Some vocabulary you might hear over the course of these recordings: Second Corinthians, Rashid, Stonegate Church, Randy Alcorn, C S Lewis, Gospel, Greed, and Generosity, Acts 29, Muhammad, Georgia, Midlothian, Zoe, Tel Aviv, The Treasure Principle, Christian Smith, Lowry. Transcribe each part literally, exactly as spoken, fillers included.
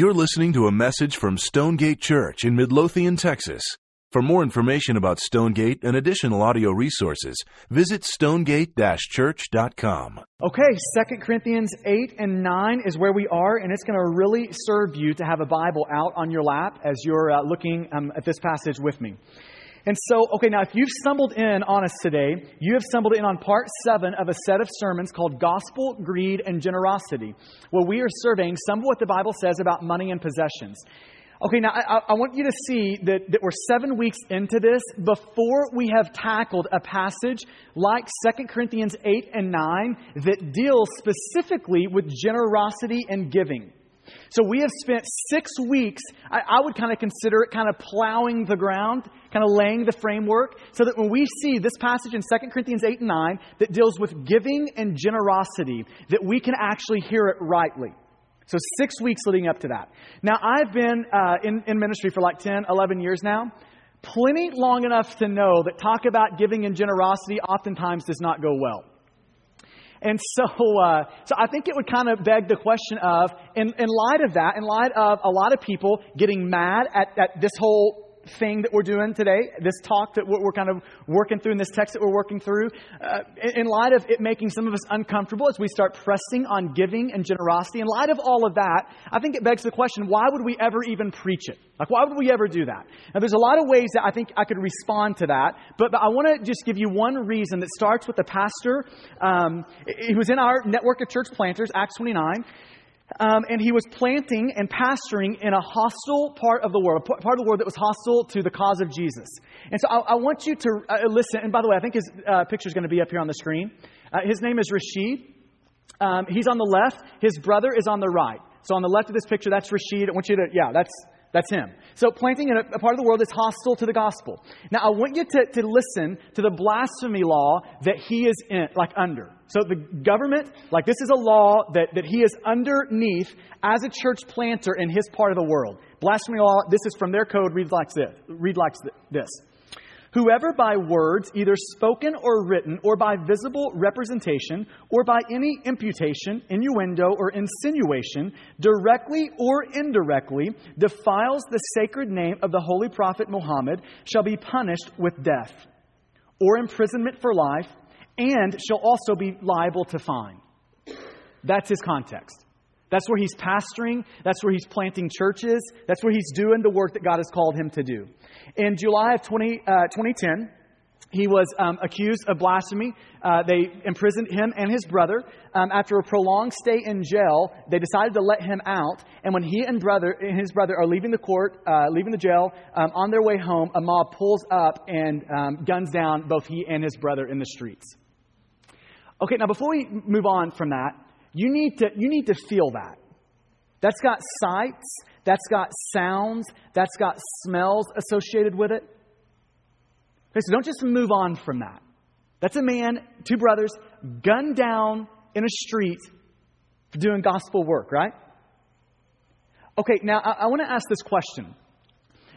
You're listening to a message from Stonegate Church in Midlothian, Texas. For more information about Stonegate and additional audio resources, visit stonegate dash church dot com. Okay, Second Corinthians eight and nine is where we are, and it's going to really serve you to have a Bible out on your lap as you're uh, looking um, at this passage with me. And so, okay, now if you've stumbled in on us today, you have stumbled in on part seven of a set of sermons called Gospel, Greed, and Generosity, where we are surveying some of what the Bible says about money and possessions. Okay, now I, I want you to see that, that we're seven weeks into this before we have tackled a passage like Second Corinthians eight and nine that deals specifically with generosity and giving. So we have spent six weeks, I, I would kind of consider it kind of plowing the ground, kind of laying the framework, so that when we see this passage in Second Corinthians eight and nine that deals with giving and generosity, that we can actually hear it rightly. So six weeks leading up to that. Now, I've been uh, in, in ministry for like ten, eleven years now. Plenty long enough to know that talk about giving and generosity oftentimes does not go well. And so uh, so I think it would kind of beg the question of, in, in light of that, in light of a lot of people getting mad at, at this whole thing that we're doing today, this talk that we're, we're kind of working through and this text that we're working through, uh, in, in light of it making some of us uncomfortable as we start pressing on giving and generosity, in light of all of that, I think it begs the question, why would we ever even preach it? Like, why would we ever do that? Now, there's a lot of ways that I think I could respond to that, but, but I want to just give you one reason that starts with the pastor um, who's in our network of church planters, Acts twenty-nine. Um, and he was planting and pastoring in a hostile part of the world, a part of the world that was hostile to the cause of Jesus. And so I, I want you to uh, listen. And by the way, I think his uh, picture is going to be up here on the screen. Uh, his name is Rashid. Um, he's on the left. His brother is on the right. So on the left of this picture, that's Rashid. I want you to, yeah, that's that's him. So planting in a, a part of the world that's hostile to the gospel. Now, I want you to, to listen to the blasphemy law that he is in, like under. So the government, like this is a law that, that he is underneath as a church planter in his part of the world. Blasphemy law, this is from their code, reads like this. Read like this. Whoever by words, either spoken or written, or by visible representation, or by any imputation, innuendo, or insinuation, directly or indirectly, defiles the sacred name of the holy prophet Muhammad, shall be punished with death, or imprisonment for life, and shall also be liable to fine. That's his context. That's where he's pastoring. That's where he's planting churches. That's where he's doing the work that God has called him to do. In July of twenty ten, he was um, accused of blasphemy. Uh, they imprisoned him and his brother. Um, after a prolonged stay in jail, they decided to let him out. And when he and brother and his brother are leaving the court, uh, leaving the jail, um, on their way home, a mob pulls up and um, guns down both he and his brother in the streets. Okay, now before we move on from that, you need to you need to feel that. That's got sights, that's got sounds, that's got smells associated with it. Okay, so don't just move on from that. That's a man, two brothers, gunned down in a street for doing gospel work, right? Okay, now I, I want to ask this question.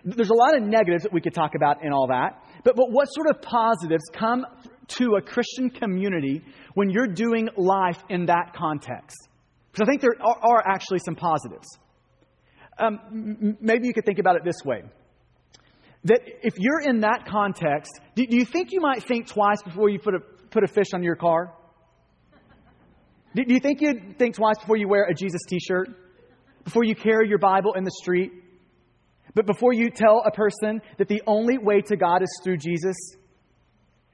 There's a lot of negatives that we could talk about in all that, but, but what sort of positives come to a Christian community when you're doing life in that context? Because I think there are, are actually some positives. Um, m- maybe you could think about it this way. That if you're in that context, do, do you think you might think twice before you put a, put a fish on your car? Do, do you think you'd think twice before you wear a Jesus t-shirt? Before you carry your Bible in the street? But before you tell a person that the only way to God is through Jesus?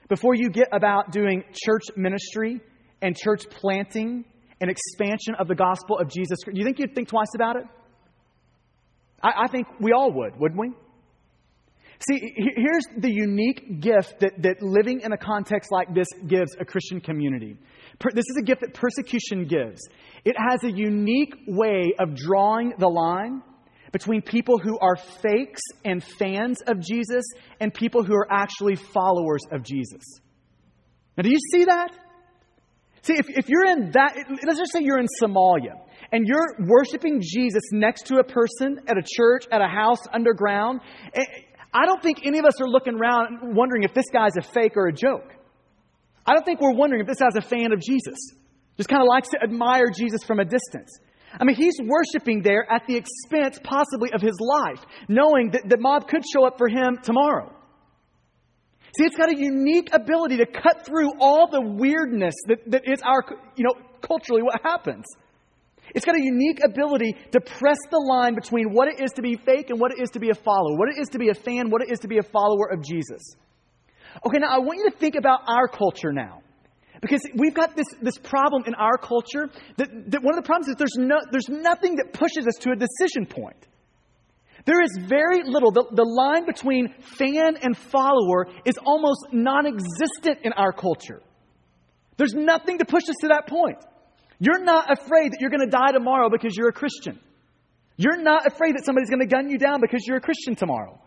Before you get about doing church ministry and church planting and expansion of the gospel of Jesus Christ, do you think you'd think twice about it? I, I think we all would, wouldn't we? See, here's the unique gift that, that living in a context like this gives a Christian community. Per, this is a gift that persecution gives. It has a unique way of drawing the line between people who are fakes and fans of Jesus and people who are actually followers of Jesus. Now, do you see that? See, if, if you're in that, let's just say you're in Somalia and you're worshiping Jesus next to a person at a church, at a house, underground. I don't think any of us are looking around wondering if this guy's a fake or a joke. I don't think we're wondering if this guy's a fan of Jesus. Just kind of likes to admire Jesus from a distance. I mean, he's worshiping there at the expense possibly of his life, knowing that the mob could show up for him tomorrow. See, it's got a unique ability to cut through all the weirdness that, that is our, you know, culturally what happens. It's got a unique ability to press the line between what it is to be fake and what it is to be a follower, what it is to be a fan, what it is to be a follower of Jesus. Okay, now I want you to think about our culture now. Because we've got this, this problem in our culture that, that one of the problems is there's no there's nothing that pushes us to a decision point. There is very little. The, the line between fan and follower is almost non-existent in our culture. There's nothing to push us to that point. You're not afraid that you're going to die tomorrow because you're a Christian. You're not afraid that somebody's going to gun you down because you're a Christian tomorrow.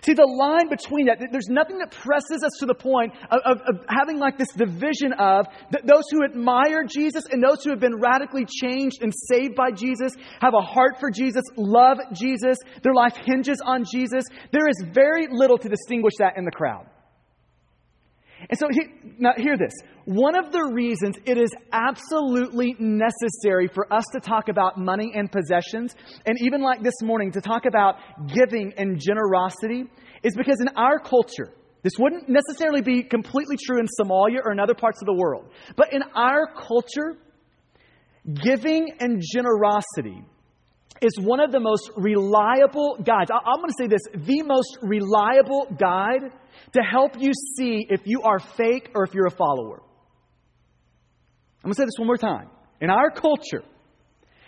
See, the line between that, there's nothing that presses us to the point of, of, of having like this division of th- those who admire Jesus and those who have been radically changed and saved by Jesus, have a heart for Jesus, love Jesus, their life hinges on Jesus. There is very little to distinguish that in the crowd. And so, he, now hear this. One of the reasons it is absolutely necessary for us to talk about money and possessions, and even like this morning, to talk about giving and generosity, is because in our culture, this wouldn't necessarily be completely true in Somalia or in other parts of the world, but in our culture, giving and generosity is one of the most reliable guides. I, I'm going to say this, the most reliable guide to help you see if you are fake or if you're a follower. I'm going to say this one more time. In our culture,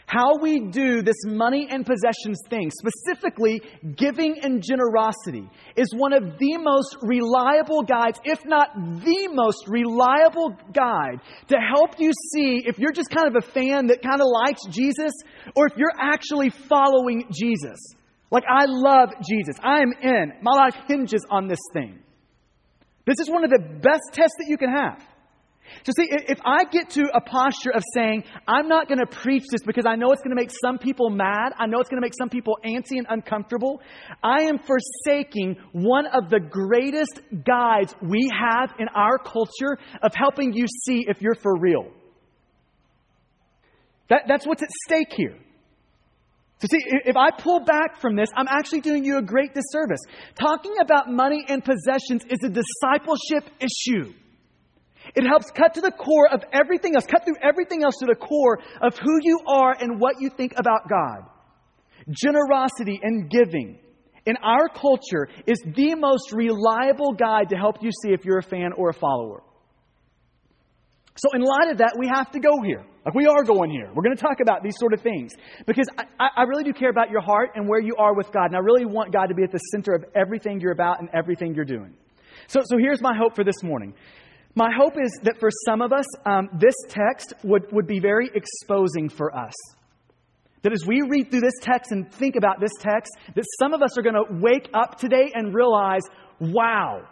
how we do this money and possessions thing, specifically giving and generosity, is one of the most reliable guides, if not the most reliable guide, to help you see if you're just kind of a fan that kind of likes Jesus or if you're actually following Jesus. Like, I love Jesus. I am in. My life hinges on this thing. This is one of the best tests that you can have. So see, if I get to a posture of saying, I'm not going to preach this because I know it's going to make some people mad. I know it's going to make some people antsy and uncomfortable. I am forsaking one of the greatest guides we have in our culture of helping you see if you're for real. That, that's what's at stake here. So see, if I pull back from this, I'm actually doing you a great disservice. Talking about money and possessions is a discipleship issue. It helps cut to the core of everything else, cut through everything else to the core of who you are and what you think about God. Generosity and giving in our culture is the most reliable guide to help you see if you're a fan or a follower. So in light of that, we have to go here. Like, we are going here. We're going to talk about these sort of things. Because I, I really do care about your heart and where you are with God. And I really want God to be at the center of everything you're about and everything you're doing. So, so here's my hope for this morning. My hope is that for some of us, um, this text would, would be very exposing for us. That as we read through this text and think about this text, that some of us are going to wake up today and realize, wow,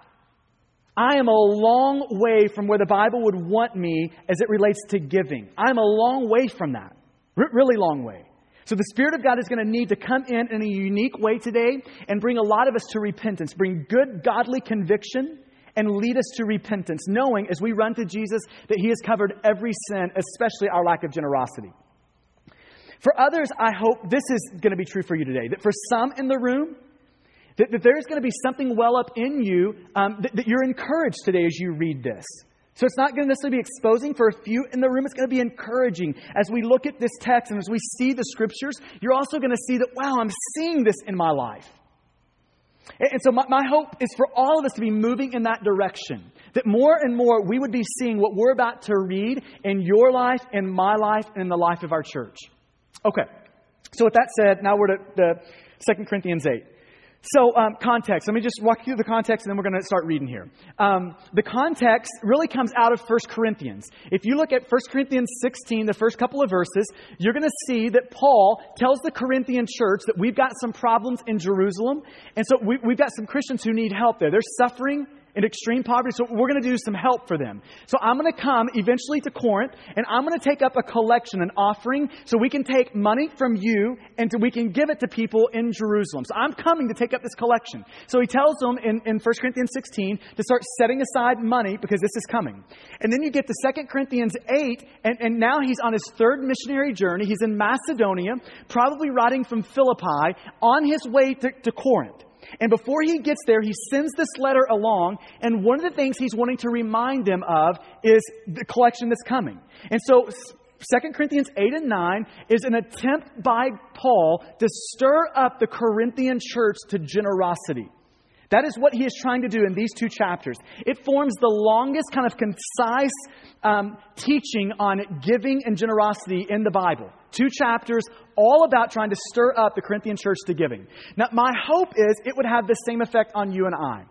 I am a long way from where the Bible would want me as it relates to giving. I'm a long way from that. R- really long way. So the Spirit of God is going to need to come in in a unique way today and bring a lot of us to repentance. Bring good, godly conviction and lead us to repentance, knowing as we run to Jesus that He has covered every sin, especially our lack of generosity. For others, I hope this is going to be true for you today. That for some in the room, That, that there's going to be something well up in you um, that, that you're encouraged today as you read this. So it's not going to necessarily be exposing for a few in the room. It's going to be encouraging. As we look at this text and as we see the Scriptures, you're also going to see that, wow, I'm seeing this in my life. And, and so my, my hope is for all of us to be moving in that direction. That more and more we would be seeing what we're about to read in your life, in my life, and in the life of our church. Okay. So with that said, now we're to the Second Corinthians eight. So, um, context. Let me just walk you through the context, and then we're going to start reading here. Um, the context really comes out of First Corinthians. If you look at First Corinthians sixteen, the first couple of verses, you're going to see that Paul tells the Corinthian church that we've got some problems in Jerusalem. And so we, we've got some Christians who need help there. They're suffering. in extreme poverty. So we're going to do some help for them. So I'm going to come eventually to Corinth, and I'm going to take up a collection, an offering, so we can take money from you and we can give it to people in Jerusalem. So I'm coming to take up this collection. So he tells them in, in First Corinthians sixteen to start setting aside money because this is coming. And then you get to Second Corinthians eight, and, and now he's on his third missionary journey. He's in Macedonia, probably riding from Philippi on his way to, to Corinth. And before he gets there, he sends this letter along. And one of the things he's wanting to remind them of is the collection that's coming. And so Second Corinthians eight and nine is an attempt by Paul to stir up the Corinthian church to generosity. That is what he is trying to do in these two chapters. It forms the longest kind of concise um, teaching on giving and generosity in the Bible. Two chapters all about trying to stir up the Corinthian church to giving. Now, my hope is it would have the same effect on you and I,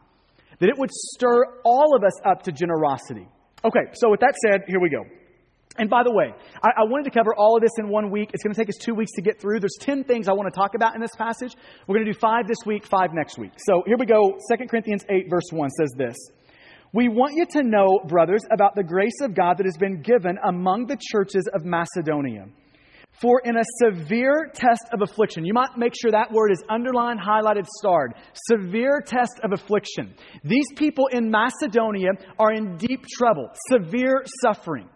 that it would stir all of us up to generosity. Okay, so with that said, here we go. And by the way, I, I wanted to cover all of this in one week. It's going to take us two weeks to get through. There's ten things I want to talk about in this passage. We're going to do five this week, five next week. So here we go. Second Corinthians eight verse one says this. We want you to know, brothers, about the grace of God that has been given among the churches of Macedonia. For in a severe test of affliction, you might make sure that word is underlined, highlighted, starred. Severe test of affliction. These people in Macedonia are in deep trouble, severe suffering.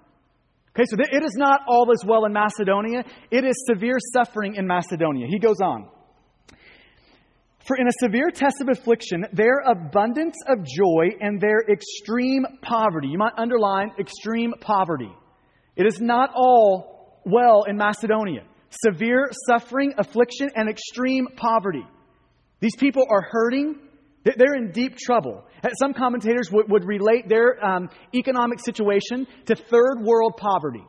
Okay, so it is not all as well in Macedonia. It is severe suffering in Macedonia. He goes on. For in a severe test of affliction, their abundance of joy and their extreme poverty. You might underline extreme poverty. It is not all well in Macedonia. Severe suffering, affliction, and extreme poverty. These people are hurting. They're in deep trouble. Some commentators would, would relate their um, economic situation to third world poverty.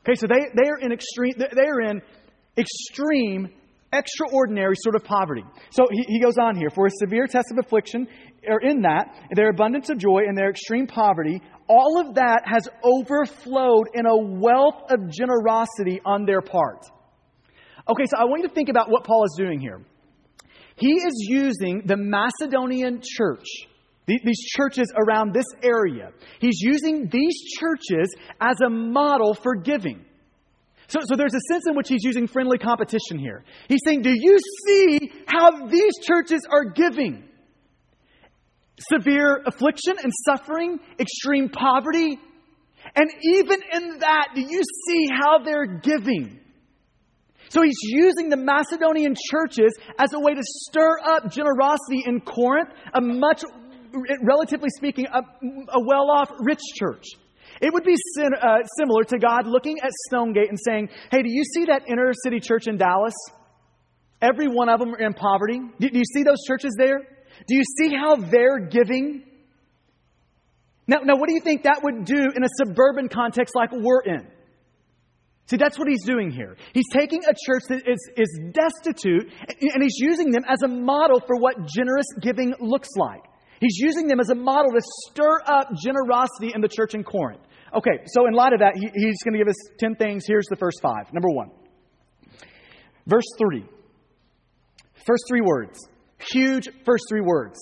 Okay, so they, they are in extreme, they are in extreme, extraordinary sort of poverty. So he, he goes on here. For a severe test of affliction, or in that, their abundance of joy and their extreme poverty, all of that has overflowed in a wealth of generosity on their part. Okay, so I want you to think about what Paul is doing here. He is using the Macedonian church, these churches around this area. He's using these churches as a model for giving. So, so there's a sense in which he's using friendly competition here. He's saying, do you see how these churches are giving? Severe affliction and suffering, extreme poverty. And even in that, do you see how they're giving? So he's using the Macedonian churches as a way to stir up generosity in Corinth, a much, relatively speaking, a, a well-off rich church. It would be sin, uh, similar to God looking at Stonegate and saying, hey, do you see that inner city church in Dallas? Every one of them are in poverty. Do, do you see those churches there? Do you see how they're giving? Now, now, what do you think that would do in a suburban context like we're in? See, that's what he's doing here. He's taking a church that is, is destitute, and he's using them as a model for what generous giving looks like. He's using them as a model to stir up generosity in the church in Corinth. Okay, so in light of that, he, he's going to give us ten things. Here's the first five. Number one. Verse three. First three words. Huge first three words.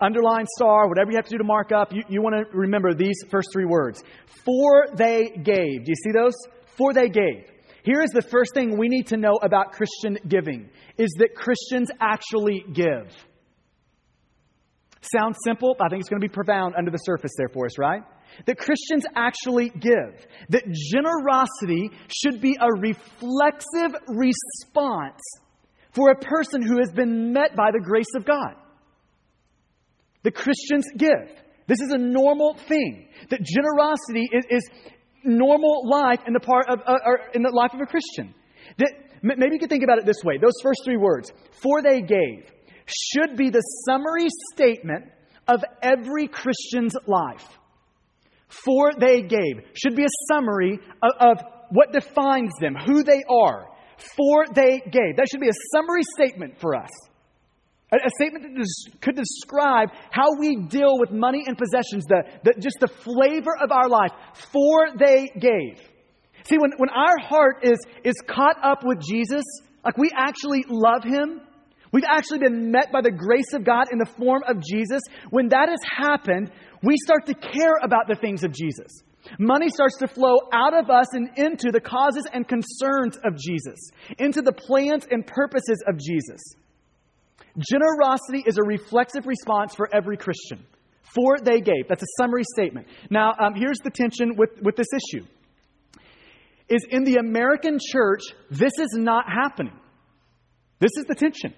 Underline, star, whatever you have to do to mark up. You, you want to remember these first three words. For they gave. Do you see those? For they gave. Here is the first thing we need to know about Christian giving, is that Christians actually give. Sounds simple, but I think it's going to be profound under the surface there for us, right? That Christians actually give. That generosity should be a reflexive response for a person who has been met by the grace of God. The Christians give. This is a normal thing. That generosity is... is normal life in the part of, uh, or in the life of a Christian. That, maybe you could think about it this way. Those first three words, for they gave, should be the summary statement of every Christian's life. For they gave should be a summary of, of what defines them, who they are. For they gave. That should be a summary statement for us. A statement that could describe how we deal with money and possessions, the, the, just the flavor of our life. For they gave. See, when, when our heart is, is caught up with Jesus, like we actually love Him, We've actually been met by the grace of God in the form of Jesus. When that has happened, we start to care about the things of Jesus. Money starts to flow out of us and into the causes and concerns of Jesus, into the plans and purposes of Jesus. Generosity is a reflexive response for every Christian. For they gave. That's a summary statement. Now, um, here's the tension with, with this issue. Is in the American church, this is not happening. This is the tension.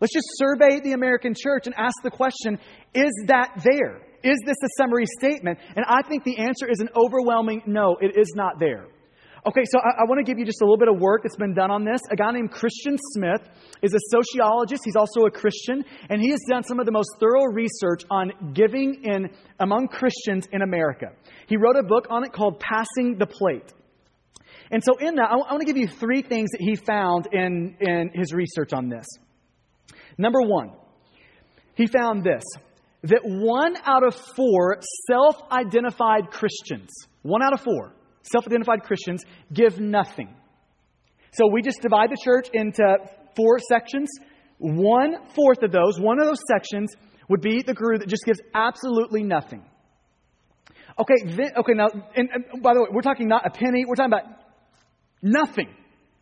Let's just survey the American church and ask the question, is that there? Is this a summary statement? And I think the answer is an overwhelming no, it is not there. Okay, so I, I want to give you just a little bit of work that's been done on this. A guy named Christian Smith is a sociologist. He's also a Christian. And he has done some of the most thorough research on giving in among Christians in America. He wrote a book on it called Passing the Plate. And so in that, I, I want to give you three things that he found in, in his research on this. Number one, he found this, that one out of four self-identified Christians, one out of four, self-identified Christians give nothing. So we just divide the church into four sections. One fourth of those, one of those sections would be the group that just gives absolutely nothing. Okay, then, okay. Now, and, and by the way, we're talking not a penny. We're talking about nothing,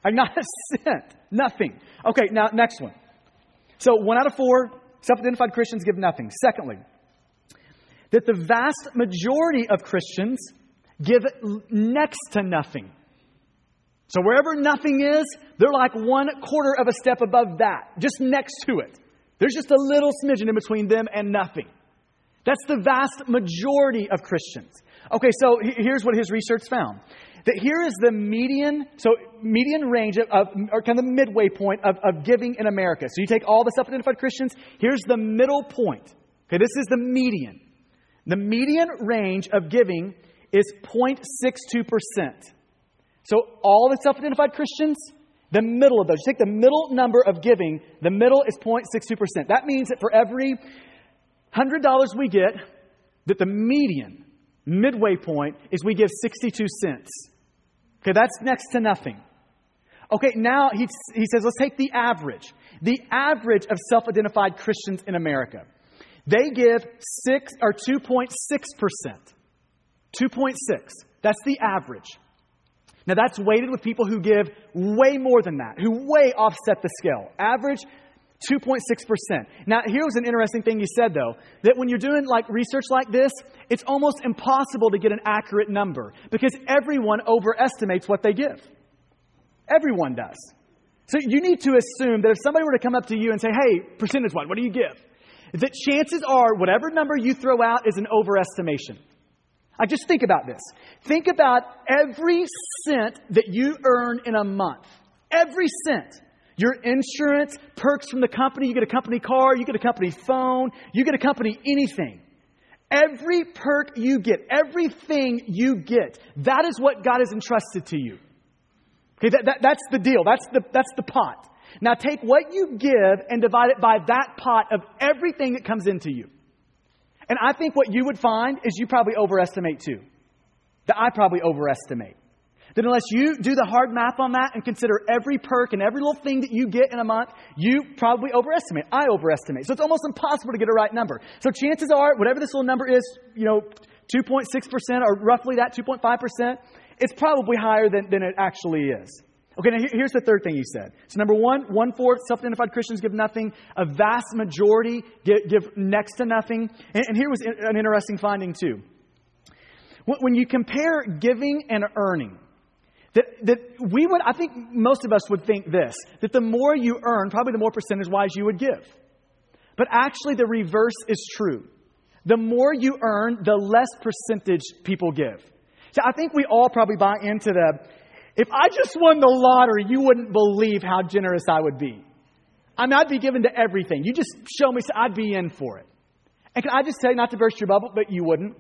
like not a cent, nothing. Okay, now next one. So one out of four self-identified Christians give nothing. Secondly, that the vast majority of Christians give next to nothing. So wherever nothing is, they're like one quarter of a step above that, just next to it. There's just a little smidgen in between them and nothing. That's the vast majority of Christians. Okay, so here's what his research found. That here is the median, so median range of, of or kind of the midway point of, of giving in America. So you take all the self-identified Christians, here's the middle point. Okay, this is the median. The median range of giving is zero point six two percent. So all the self-identified Christians, the middle of those. You take the middle number of giving, the middle is zero point six two percent. That means that for every one hundred dollars we get, that the median, midway point, is we give sixty-two cents. Okay, that's next to nothing. Okay, now he, he says, let's take the average. The average of self-identified Christians in America. They give six or two point six percent. two point six. That's the average. Now that's weighted with people who give way more than that, who way offset the scale. Average, two point six percent. Now here was an interesting thing he said though, that when you're doing like research like this, it's almost impossible to get an accurate number because everyone overestimates what they give. Everyone does. So you need to assume that if somebody were to come up to you and say, hey, percentage-wise, what do you give? That chances are whatever number you throw out is an overestimation. I just think about this. Think about every cent that you earn in a month. Every cent. Your insurance, perks from the company, you get a company car, you get a company phone, you get a company anything. Every perk you get, everything you get, that is what God has entrusted to you. Okay, that, that, that's the deal. That's the, that's the pot. Now take what you give and divide it by that pot of everything that comes into you. And I think what you would find is you probably overestimate too. That I probably overestimate. That unless you do the hard math on that and consider every perk and every little thing that you get in a month, you probably overestimate. I overestimate. So it's almost impossible to get a right number. So chances are, whatever this little number is, you know, two point six percent or roughly that, two point five percent, it's probably higher than, than it actually is. Okay, now here's the third thing he said. So number one, one-fourth self-identified Christians give nothing. A vast majority give, give next to nothing. And, and here was an interesting finding too. When you compare giving and earning, that, that we would, I think most of us would think this, that the more you earn, probably the more percentage-wise you would give. But actually the reverse is true. The more you earn, the less percentage people give. So I think we all probably buy into the, if I just won the lottery, you wouldn't believe how generous I would be. I mean, I'd be given to everything. You just show me, so I'd be in for it. And can I just say, not to burst your bubble, but you wouldn't.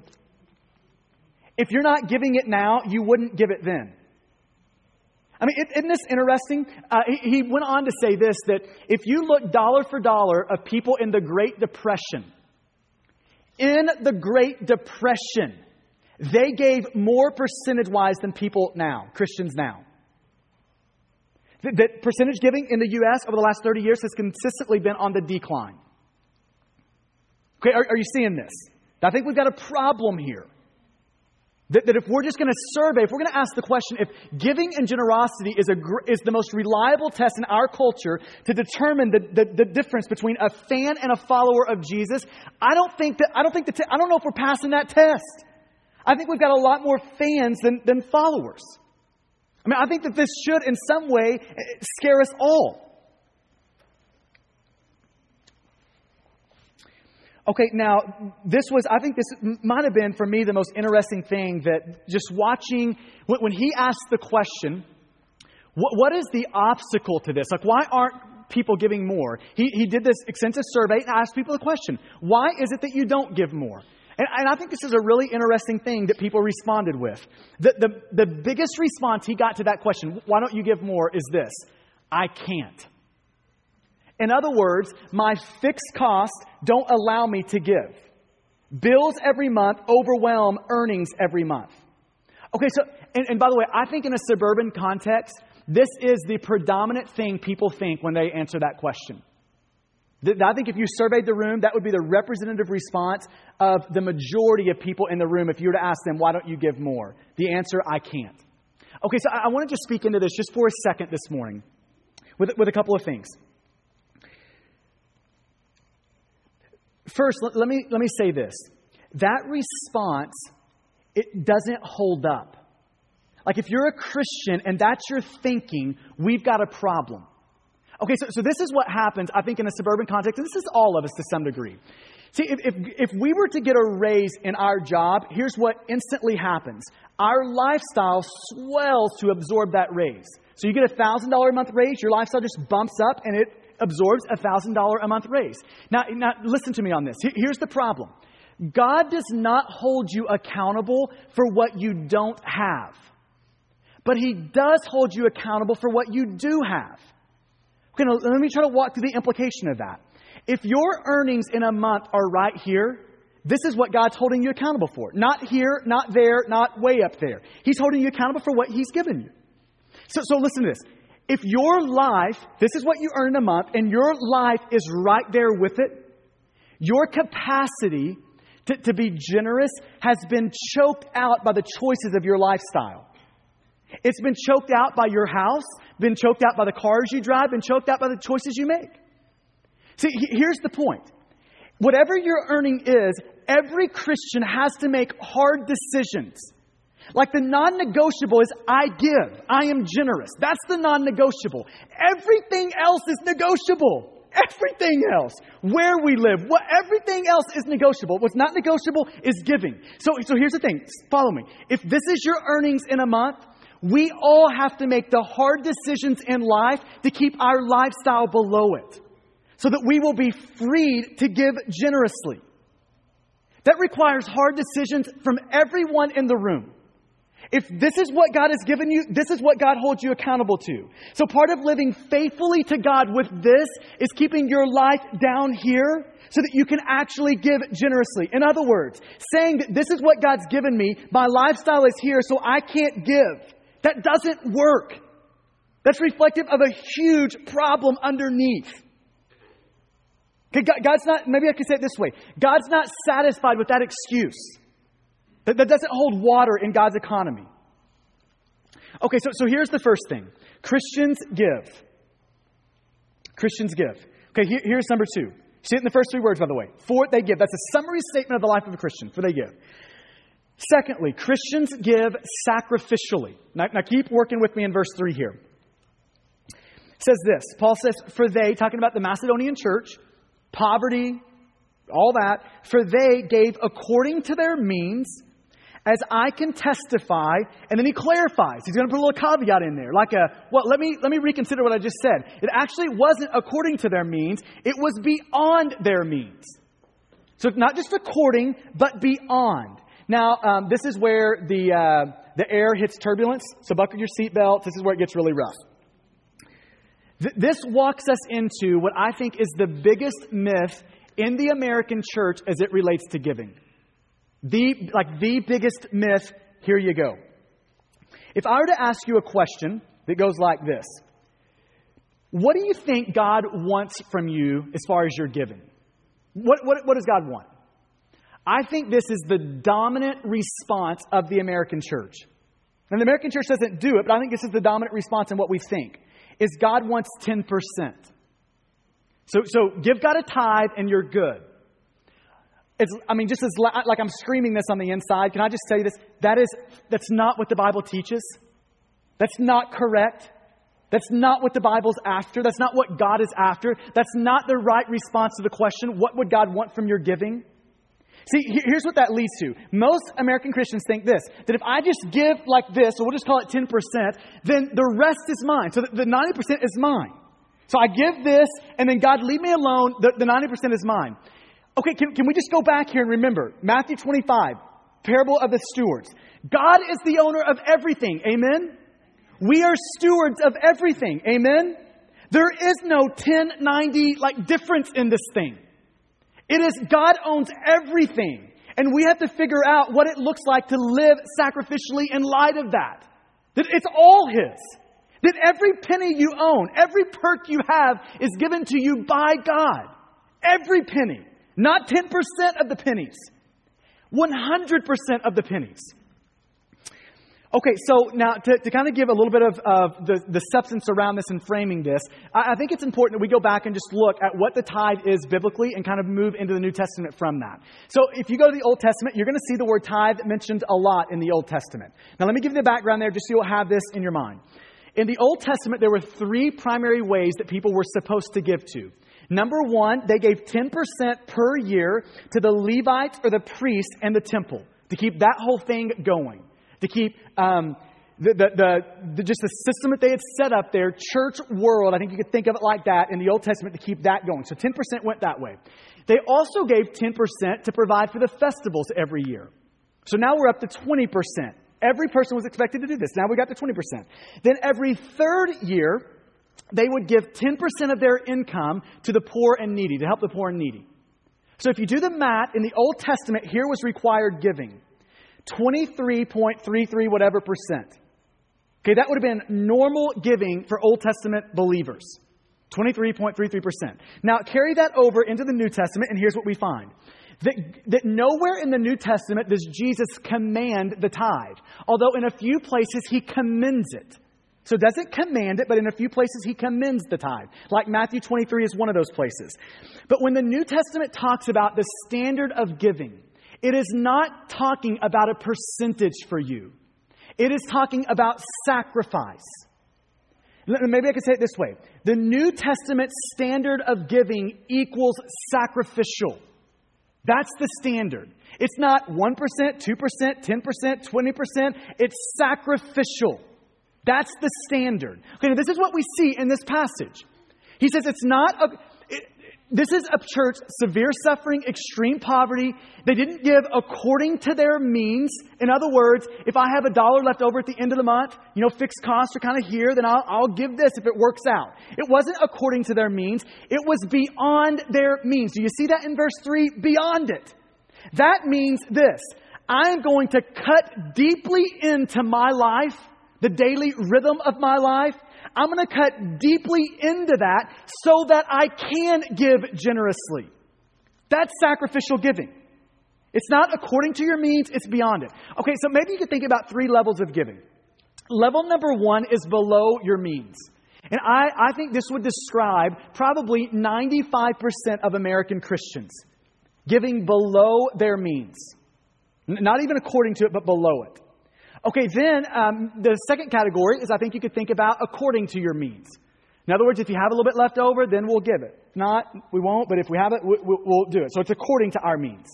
If you're not giving it now, you wouldn't give it then. I mean, isn't this interesting? Uh, he, he went on to say this, that if you look dollar for dollar of people in the Great Depression, in the Great Depression, they gave more percentage-wise than people now, Christians now. that percentage giving in the U S over the last thirty years has consistently been on the decline. Okay, are, are you seeing this? I think we've got a problem here. That, that if we're just going to survey, if we're going to ask the question, if giving and generosity is a is the most reliable test in our culture to determine the, the, the difference between a fan and a follower of Jesus, I don't think that I don't think that te- I don't know if we're passing that test. I think we've got a lot more fans than than followers. I mean, I think that this should, in some way, scare us all. Okay, now, this was, I think this might have been, for me, the most interesting thing that just watching, when he asked the question, what, what is the obstacle to this? Like, why aren't people giving more? He, he did this extensive survey and asked people the question, why is it that you don't give more? And, and I think this is a really interesting thing that people responded with. The, the, the biggest response he got to that question, why don't you give more, is this, I can't. In other words, my fixed costs don't allow me to give. Bills every month overwhelm earnings every month. Okay, so, and, and by the way, I think in a suburban context, this is the predominant thing people think when they answer that question. Th- I think if you surveyed the room, that would be the representative response of the majority of people in the room if you were to ask them, why don't you give more? The answer, I can't. Okay, so I, I wanted to speak into this just for a second this morning with, with a couple of things. First, let me let me say this. That response, it doesn't hold up. Like if you're a Christian and that's your thinking, we've got a problem. Okay, so, so this is what happens, I think, in a suburban context, and this is all of us to some degree. See, if, if if we were to get a raise in our job, here's what instantly happens. Our lifestyle swells to absorb that raise. So you get a one thousand dollars a month raise, your lifestyle just bumps up and it absorbs a one thousand dollars a month raise. Now, now, listen to me on this. Here's the problem. God does not hold you accountable for what you don't have. But He does hold you accountable for what you do have. Okay, now, let me try to walk through the implication of that. If your earnings in a month are right here, this is what God's holding you accountable for. Not here, not there, not way up there. He's holding you accountable for what He's given you. So, so listen to this. If your life, this is what you earn in a month, and your life is right there with it, your capacity to, to be generous has been choked out by the choices of your lifestyle. It's been choked out by your house, been choked out by the cars you drive, been choked out by the choices you make. See, here's the point. Whatever your earning is, every Christian has to make hard decisions. Like the non-negotiable is I give. I am generous. That's the non-negotiable. Everything else is negotiable. Everything else. Where we live. What, everything else is negotiable. What's not negotiable is giving. So, so here's the thing. Follow me. If this is your earnings in a month, we all have to make the hard decisions in life to keep our lifestyle below it. So that we will be freed to give generously. That requires hard decisions from everyone in the room. If this is what God has given you, this is what God holds you accountable to. So part of living faithfully to God with this is keeping your life down here so that you can actually give generously. In other words, saying that this is what God's given me, my lifestyle is here, so I can't give. That doesn't work. That's reflective of a huge problem underneath. God's not, maybe I can say it this way. God's not satisfied with that excuse. That, that doesn't hold water in God's economy. Okay, so, so here's the first thing. Christians give. Christians give. Okay, here, here's number two. See it in the first three words, by the way. For they give. That's a summary statement of the life of a Christian. For they give. Secondly, Christians give sacrificially. Now, now keep working with me in verse three here. It says this. Paul says, for they, talking about the Macedonian church, poverty, all that, for they gave according to their means, as I can testify. And then he clarifies. He's going to put a little caveat in there. Like a, well, let me, let me reconsider what I just said. It actually wasn't according to their means. It was beyond their means. So not just according, but beyond. Now, um, this is where the, uh, the air hits turbulence. So buckle your seatbelts. This is where it gets really rough. Th- this walks us into what I think is the biggest myth in the American church as it relates to giving. The, like the biggest myth, here you go. If I were to ask you a question that goes like this, What do you think God wants from you as far as your giving? What, what, what does God want? I think this is the dominant response of the American church. And the American church doesn't do it, but I think this is the dominant response in what we think, is God wants ten percent. So, so give God a tithe and you're good. It's, I mean, just as like I'm screaming this on the inside, can I just tell you this? That is, that's not what the Bible teaches. That's not correct. That's not what the Bible's after. That's not what God is after. That's not the right response to the question, what would God want from your giving? See, here's what that leads to. Most American Christians think this, that if I just give like this, or we'll just call it ten percent, then the rest is mine. So the ninety percent is mine. So I give this, and then God, leave me alone. The, the ninety percent is mine. Okay, can, can we just go back here and remember? Matthew twenty-five, parable of the stewards. God is the owner of everything. Amen? We are stewards of everything. Amen? There is no ten ninety like difference in this thing. It is God owns everything. And we have to figure out what it looks like to live sacrificially in light of that. That it's all His. That every penny you own, every perk you have is given to you by God. Every penny. Not ten percent of the pennies. one hundred percent of the pennies. Okay, so now to, to kind of give a little bit of, of the, the substance around this and framing this, I, I think it's important that we go back and just look at what the tithe is biblically and kind of move into the New Testament from that. So if you go to the Old Testament, you're going to see the word tithe mentioned a lot in the Old Testament. Now let me give you the background there just so you'll have this in your mind. In the Old Testament, there were three primary ways that people were supposed to give to. Number one, they gave ten percent per year to the Levites or the priests and the temple to keep that whole thing going. To keep um, the, the, the, the just the system that they had set up there, church world, I think you could think of it like that in the Old Testament, to keep that going. So ten percent went that way. They also gave ten percent to provide for the festivals every year. So now we're up to twenty percent. Every person was expected to do this. Now we got to twenty percent. Then every third year, they would give ten percent of their income to the poor and needy, to help the poor and needy. So if you do the math, in the Old Testament, here was required giving. twenty-three point three three whatever percent. Okay, that would have been normal giving for Old Testament believers. twenty-three point three three percent. Now carry that over into the New Testament, and here's what we find. That, that nowhere in the New Testament does Jesus command the tithe. Although in a few places He commends it. So it doesn't command it, but in a few places He commends the tithe. Like Matthew twenty-three is one of those places. But when the New Testament talks about the standard of giving, it is not talking about a percentage for you. It is talking about sacrifice. Maybe I could say it this way. The New Testament standard of giving equals sacrificial. That's the standard. It's not one percent, two percent, ten percent, twenty percent. It's sacrificial. That's the standard. Okay, now this is what we see in this passage. He says it's not a... It, This is a church, severe suffering, extreme poverty. They didn't give according to their means. In other words, if I have a dollar left over at the end of the month, you know, fixed costs are kind of here, then I'll, I'll give this if it works out. It wasn't according to their means. It was beyond their means. Do you see that in verse three? Beyond it. That means this. I am going to cut deeply into my life, the daily rhythm of my life. I'm going to cut deeply into that so that I can give generously. That's sacrificial giving. It's not according to your means. It's beyond it. Okay, so maybe you could think about three levels of giving. Level number one is below your means. And I, I think this would describe probably ninety-five percent of American Christians. Giving below their means. Not even according to it, but below it. Okay, then um, the second category is I think you could think about according to your means. In other words, if you have a little bit left over, then we'll give it. If not, we won't, but if we have it, we, we, we'll do it. So it's according to our means.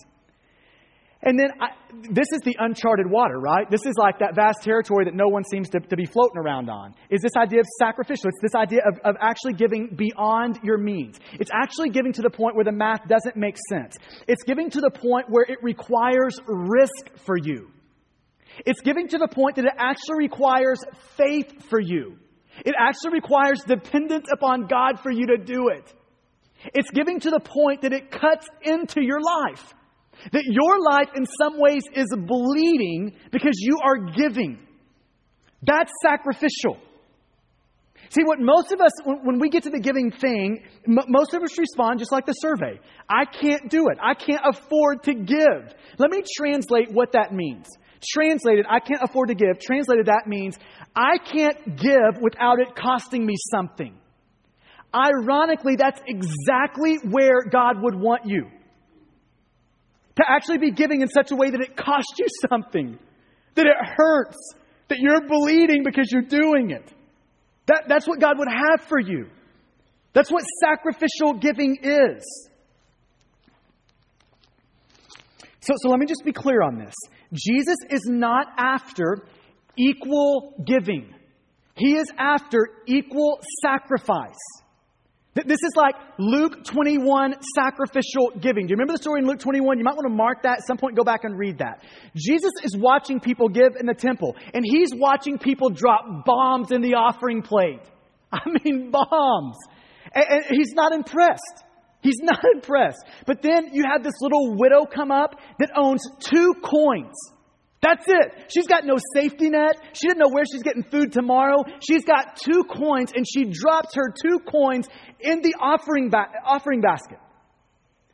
And then I, this is the uncharted water, right? This is like that vast territory that no one seems to, to be floating around on. Is this idea of sacrificial. It's this idea of, of actually giving beyond your means. It's actually giving to the point where the math doesn't make sense. It's giving to the point where it requires risk for you. It's giving to the point that it actually requires faith for you. It actually requires dependence upon God for you to do it. It's giving to the point that it cuts into your life. That your life in some ways is bleeding because you are giving. That's sacrificial. See, what most of us, when we get to the giving thing, most of us respond just like the survey. I can't do it. I can't afford to give. Let me translate what that means. Translated, I can't afford to give. Translated, that means I can't give without it costing me something. Ironically, that's exactly where God would want you. To actually be giving in such a way that it costs you something. That it hurts. That you're bleeding because you're doing it. That, that's what God would have for you. That's what sacrificial giving is. So, so let me just be clear on this. Jesus is not after equal giving. He is after equal sacrifice. This is like Luke twenty-one sacrificial giving. Do you remember the story in Luke twenty-one? You might want to mark that at some point. Go back and read that. Jesus is watching people give in the temple. And he's watching people drop bombs in the offering plate. I mean, bombs. And, and he's not impressed. He's not impressed. But then you have this little widow come up that owns two coins. That's it. She's got no safety net. She didn't know where she's getting food tomorrow. She's got two coins, and she drops her two coins in the offering ba- offering basket.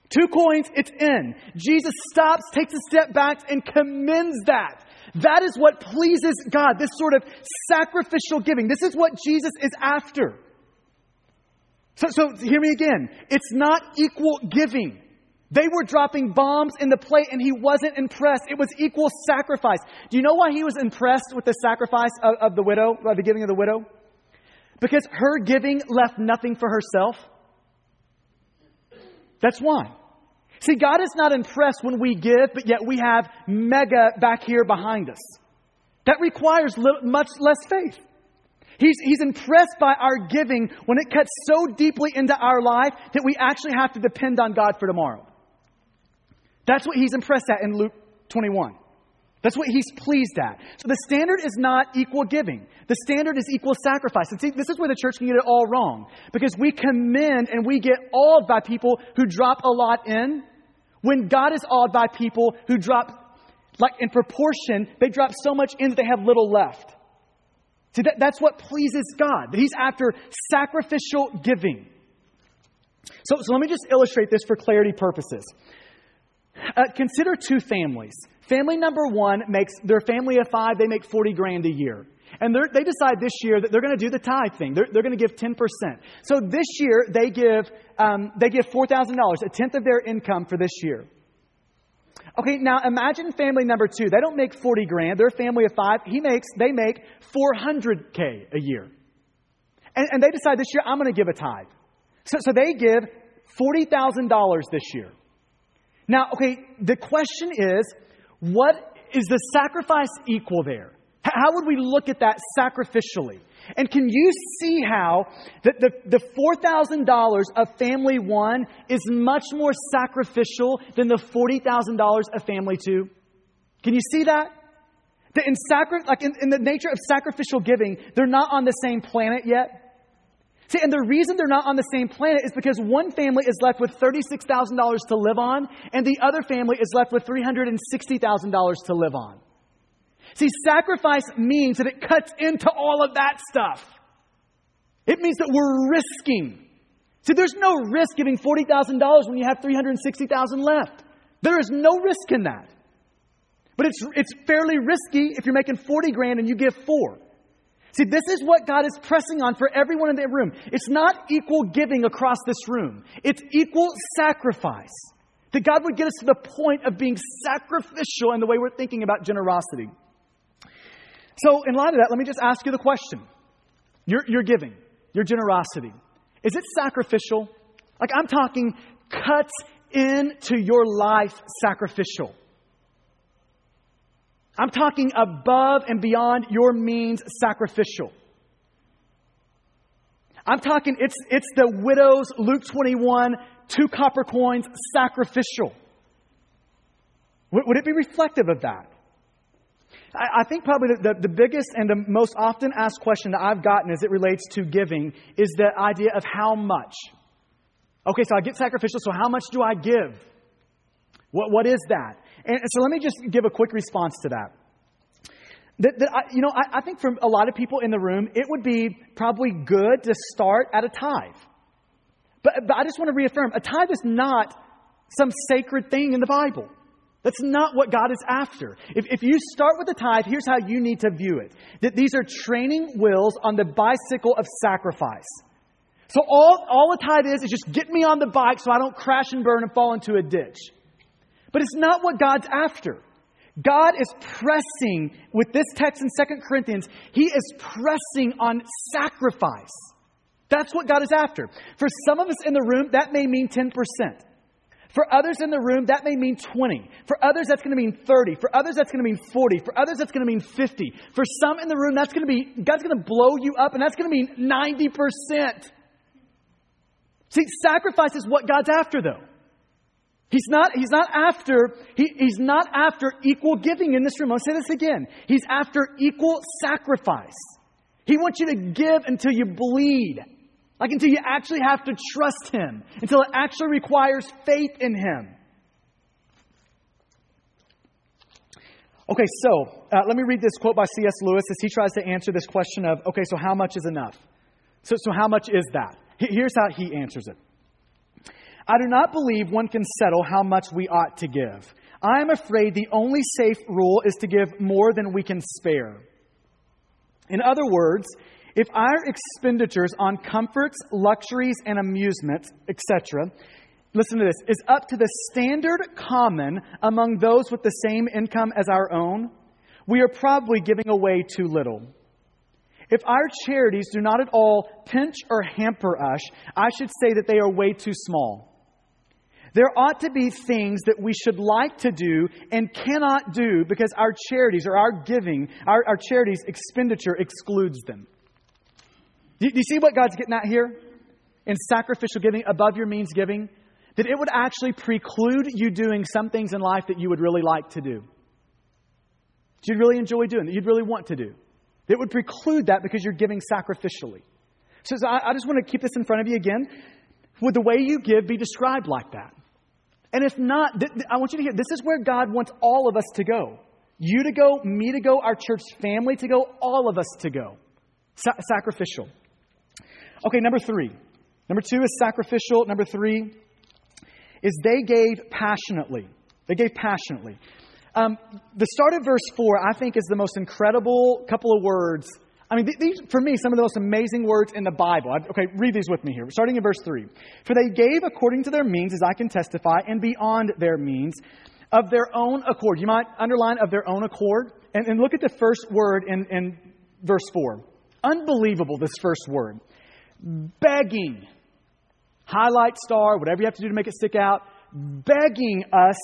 Two coins, it's in. Jesus stops, takes a step back, and commends that. That is what pleases God, this sort of sacrificial giving. This is what Jesus is after. So, so hear me again. It's not equal giving. They were dropping bombs in the plate and he wasn't impressed. It was equal sacrifice. Do you know why he was impressed with the sacrifice of, of the widow, by the giving of the widow? Because her giving left nothing for herself. That's why. See, God is not impressed when we give, but yet we have mega back here behind us. That requires little, much less faith. He's, he's impressed by our giving when it cuts so deeply into our life that we actually have to depend on God for tomorrow. That's what he's impressed at in Luke twenty-one. That's what he's pleased at. So the standard is not equal giving. The standard is equal sacrifice. And see, this is where the church can get it all wrong. Because we commend and we get awed by people who drop a lot in, when God is awed by people who drop, like in proportion, they drop so much in that they have little left. See, that, that's what pleases God. He's after sacrificial giving. So, so let me just illustrate this for clarity purposes. Uh, consider two families. Family number one makes, their family of five, they make forty grand a year. And they decide this year that they're going to do the tithe thing. They're, they're going to give ten percent. So this year, they give um, they give four thousand dollars, a tenth of their income for this year. Okay, now imagine family number two. They don't make forty grand. They're a family of five. He makes, they make four hundred thousand a year. And, and they decide this year, I'm going to give a tithe. So, so they give forty thousand dollars this year. Now, okay, the question is, what is the sacrifice equal there? How would we look at that sacrificially? And can you see how the, the, the four thousand dollars of family one is much more sacrificial than the forty thousand dollars of family two? Can you see that? That in, sacri- like in, in the nature of sacrificial giving, they're not on the same planet yet. See, and the reason they're not on the same planet is because one family is left with thirty-six thousand dollars to live on, and the other family is left with three hundred sixty thousand dollars to live on. See, sacrifice means that it cuts into all of that stuff. It means that we're risking. See, there's no risk giving forty thousand dollars when you have three hundred sixty thousand dollars left. There is no risk in that. But it's it's fairly risky if you're making forty grand and you give four. See, this is what God is pressing on for everyone in the room. It's not equal giving across this room. It's equal sacrifice. That God would get us to the point of being sacrificial in the way we're thinking about generosity. So in light of that, let me just ask you the question. Your, your giving, your generosity, is it sacrificial? Like I'm talking cuts into your life sacrificial. I'm talking above and beyond your means sacrificial. I'm talking it's it's the widow's Luke twenty-one, two copper coins sacrificial. Would, would it be reflective of that? I think probably the, the, the biggest and the most often asked question that I've gotten as it relates to giving is the idea of how much. Okay, so I get sacrificial, so how much do I give? What What is that? And so let me just give a quick response to that. That, that I, you know, I, I think for a lot of people in the room, it would be probably good to start at a tithe. But, but I just want to reaffirm, a tithe is not some sacred thing in the Bible. That's not what God is after. If, if you start with a tithe, here's how you need to view it. That these are training wheels on the bicycle of sacrifice. So all, all a tithe is, is just get me on the bike so I don't crash and burn and fall into a ditch. But it's not what God's after. God is pressing, with this text in Second Corinthians, He is pressing on sacrifice. That's what God is after. For some of us in the room, that may mean ten percent. For others in the room, that may mean twenty. For others, that's going to mean thirty. For others, that's going to mean forty. For others, that's going to mean fifty. For some in the room, that's going to be, God's going to blow you up, and that's going to mean ninety percent. See, sacrifice is what God's after, though. He's not, he's not after, he, he's not after equal giving in this room. I'll say this again. He's after equal sacrifice. He wants you to give until you bleed. Like until you actually have to trust Him. Until it actually requires faith in Him. Okay, so uh, let me read this quote by C S Lewis as he tries to answer this question of, okay, so how much is enough? So, so how much is that? Here's how he answers it. I do not believe one can settle how much we ought to give. I am afraid the only safe rule is to give more than we can spare. In other words, if our expenditures on comforts, luxuries, and amusements, et cetera, listen to this, is up to the standard common among those with the same income as our own, we are probably giving away too little. If our charities do not at all pinch or hamper us, I should say that they are way too small. There ought to be things that we should like to do and cannot do because our charities or our giving, our, our charities expenditure excludes them. Do you, do you see what God's getting at here? In sacrificial giving, above your means giving, that it would actually preclude you doing some things in life that you would really like to do. That you'd really enjoy doing, that you'd really want to do. It would preclude that because you're giving sacrificially. So, so I, I just want to keep this in front of you again. Would the way you give be described like that? And if not, th- th- I want you to hear, this is where God wants all of us to go. You to go, me to go, our church family to go, all of us to go. Sa- sacrificial. Okay, number three. Number two is sacrificial. Number three is they gave passionately. They gave passionately. Um, the start of verse four, I think, is the most incredible couple of words. I mean, th- these, for me, some of the most amazing words in the Bible. I, okay, read these with me here. Starting in verse three. For they gave according to their means, as I can testify, and beyond their means, of their own accord. You might underline of their own accord. And, and look at the first word in, in verse four. Unbelievable, this first word. Begging. Highlight star, whatever you have to do to make it stick out. Begging us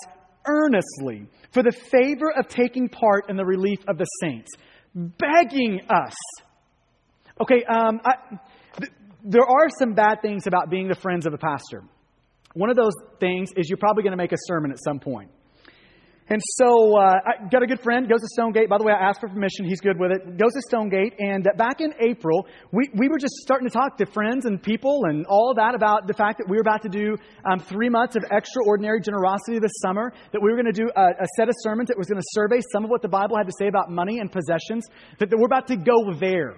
earnestly for the favor of taking part in the relief of the saints, begging us. Okay, um, I, th- there are some bad things about being the friends of a pastor. One of those things is you're probably going to make a sermon at some point. And so, uh, I got a good friend, goes to Stonegate. By the way, I asked for permission. He's good with it. Goes to Stonegate. And back in April, we, we were just starting to talk to friends and people and all that about the fact that we were about to do um, three months of extraordinary generosity this summer, that we were going to do a, a set of sermons that was going to survey some of what the Bible had to say about money and possessions, that, that we're about to go there.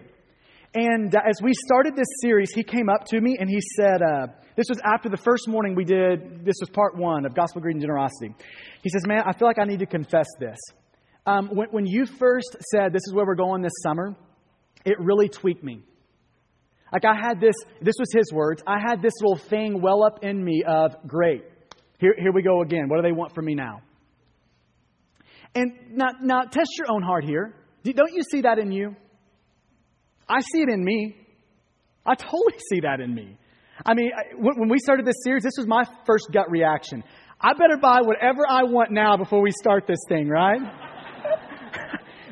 And uh, as we started this series, he came up to me and he said, uh, this was after the first morning we did, this was part one of Gospel, Greed, and Generosity. He says, man, I feel like I need to confess this. Um, when, when you first said this is where we're going this summer, it really tweaked me. Like I had this, this was his words, I had this little thing well up in me of, great, here, here we go again. What do they want from me now? And now, now test your own heart here. Don't you see that in you? I see it in me. I totally see that in me. I mean, when we started this series, this was my first gut reaction. I better buy whatever I want now before we start this thing, right?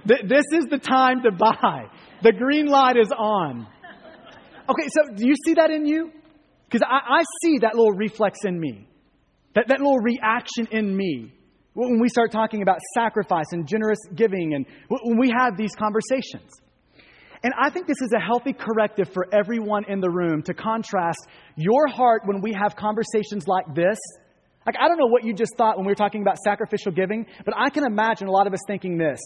This is the time to buy. The green light is on. Okay, so do you see that in you? Because I, I see that little reflex in me. That, that little reaction in me. When we start talking about sacrifice and generous giving and when we have these conversations. And I think this is a healthy corrective for everyone in the room to contrast your heart when we have conversations like this. Like, I don't know what you just thought when we were talking about sacrificial giving, but I can imagine a lot of us thinking this.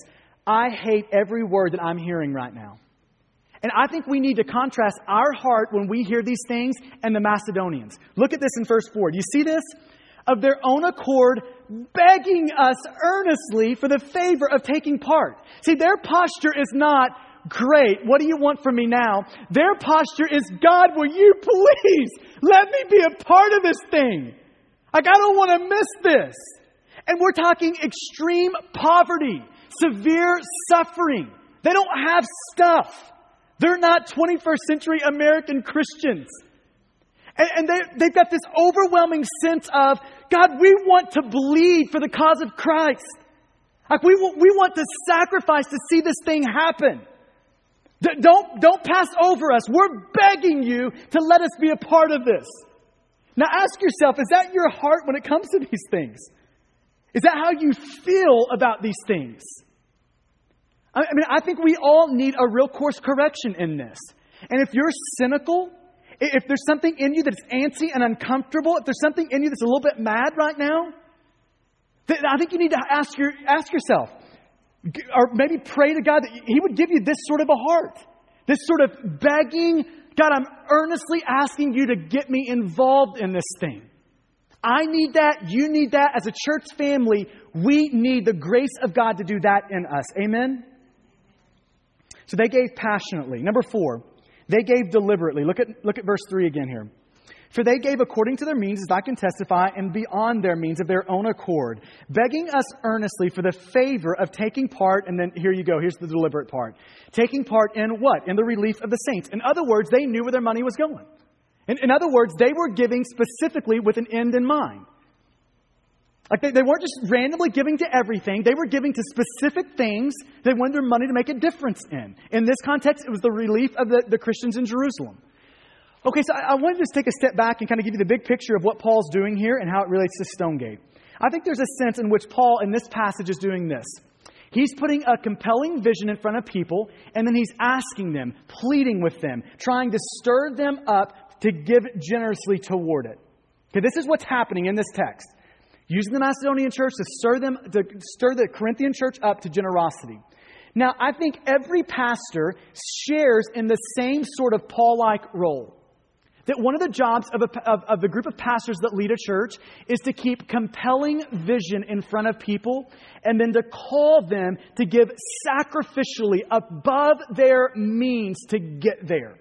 I hate every word that I'm hearing right now. And I think we need to contrast our heart when we hear these things and the Macedonians. Look at this in verse four. Do you see this? Of their own accord, begging us earnestly for the favor of taking part. See, their posture is not, great, what do you want from me now? Their posture is, God, will you please let me be a part of this thing? Like, I don't want to miss this. And we're talking extreme poverty, severe suffering. They don't have stuff. They're not twenty-first century American Christians. And, and they've got this overwhelming sense of, God, we want to bleed for the cause of Christ. Like we, we want to sacrifice to see this thing happen. D- don't, don't pass over us. We're begging you to let us be a part of this. Now ask yourself, is that your heart when it comes to these things? Is that how you feel about these things? I mean, I think we all need a real course correction in this. And if you're cynical, if there's something in you that's antsy and uncomfortable, if there's something in you that's a little bit mad right now, then I think you need to ask your ask yourself, or maybe pray to God that He would give you this sort of a heart, this sort of begging, God, I'm earnestly asking you to get me involved in this thing. I need that. You need that. As a church family, we need the grace of God to do that in us. Amen? So they gave passionately. Number four, they gave deliberately. Look at look at verse three again here. For they gave according to their means, as I can testify, and beyond their means of their own accord, begging us earnestly for the favor of taking part. And then here you go. Here's the deliberate part. Taking part in what? In the relief of the saints. In other words, they knew where their money was going. In, in other words, they were giving specifically with an end in mind. Like they, they weren't just randomly giving to everything. They were giving to specific things they wanted their money to make a difference in. In this context, it was the relief of the, the Christians in Jerusalem. Okay, so I, I wanted to just take a step back and kind of give you the big picture of what Paul's doing here and how it relates to Stonegate. I think there's a sense in which Paul in this passage is doing this. He's putting a compelling vision in front of people, and then he's asking them, pleading with them, trying to stir them up to give generously toward it. Okay, this is what's happening in this text. Using the Macedonian church to stir them, to stir the Corinthian church up to generosity. Now, I think every pastor shares in the same sort of Paul-like role. That one of the jobs of, a, of, of the group of pastors that lead a church is to keep compelling vision in front of people and then to call them to give sacrificially above their means to get there.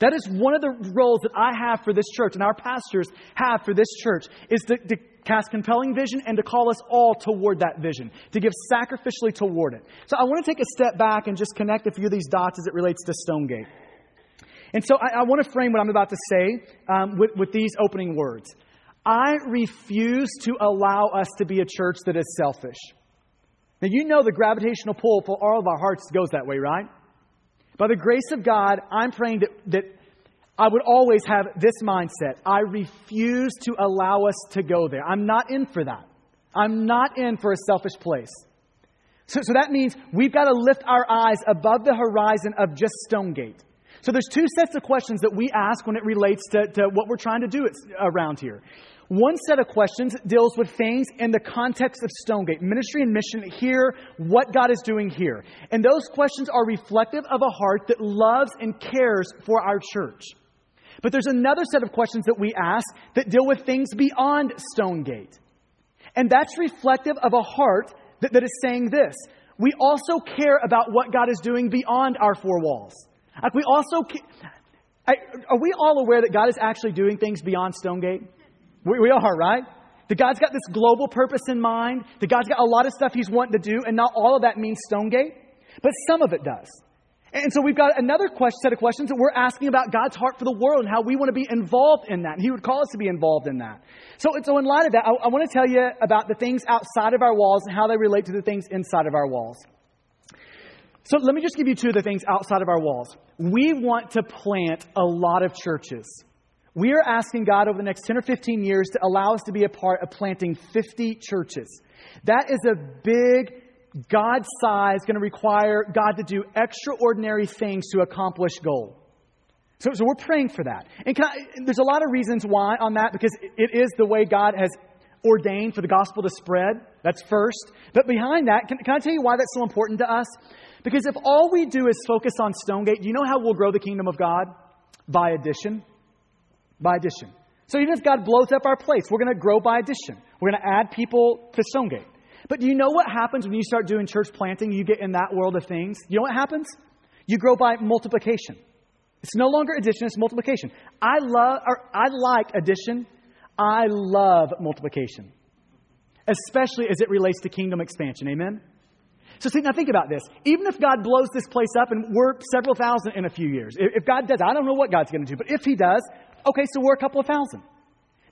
That is one of the roles that I have for this church and our pastors have for this church is to, to cast compelling vision and to call us all toward that vision, to give sacrificially toward it. So I want to take a step back and just connect a few of these dots as it relates to Stonegate. And so I, I want to frame what I'm about to say um, with, with these opening words. I refuse to allow us to be a church that is selfish. Now, you know the gravitational pull for all of our hearts goes that way, right? By the grace of God, I'm praying that, that I would always have this mindset. I refuse to allow us to go there. I'm not in for that. I'm not in for a selfish place. So, so that means we've got to lift our eyes above the horizon of just Stonegate. So there's two sets of questions that we ask when it relates to, to what we're trying to do around here. One set of questions deals with things in the context of Stonegate, ministry and mission here, what God is doing here. And those questions are reflective of a heart that loves and cares for our church. But there's another set of questions that we ask that deal with things beyond Stonegate. And that's reflective of a heart that, that is saying this. We also care about what God is doing beyond our four walls. Like we also, are we all aware that God is actually doing things beyond Stonegate? We, we are, right? That God's got this global purpose in mind. That God's got a lot of stuff He's wanting to do. And not all of that means Stonegate. But some of it does. And so we've got another question, set of questions that we're asking about God's heart for the world and how we want to be involved in that. And He would call us to be involved in that. So, so in light of that, I, I want to tell you about the things outside of our walls and how they relate to the things inside of our walls. So let me just give you two of the things outside of our walls. We want to plant a lot of churches. We are asking God over the next ten or fifteen years to allow us to be a part of planting fifty churches. That is a big God size, going to require God to do extraordinary things to accomplish goal. So, so we're praying for that. And can I, there's a lot of reasons why on that, because it is the way God has ordained for the gospel to spread. That's first. But behind that, can, can I tell you why that's so important to us? Because if all we do is focus on Stonegate, do you know how we'll grow the kingdom of God? By addition. By addition. So even if God blows up our place, we're going to grow by addition. We're going to add people to Stonegate. But do you know what happens when you start doing church planting? You get in that world of things. You know what happens? You grow by multiplication. It's no longer addition, it's multiplication. I love, or I like addition. I love multiplication, especially as it relates to kingdom expansion. Amen? So see, now think about this. Even if God blows this place up and we're several thousand in a few years, if God does, I don't know what God's going to do, but if he does, okay, so we're a couple of thousand.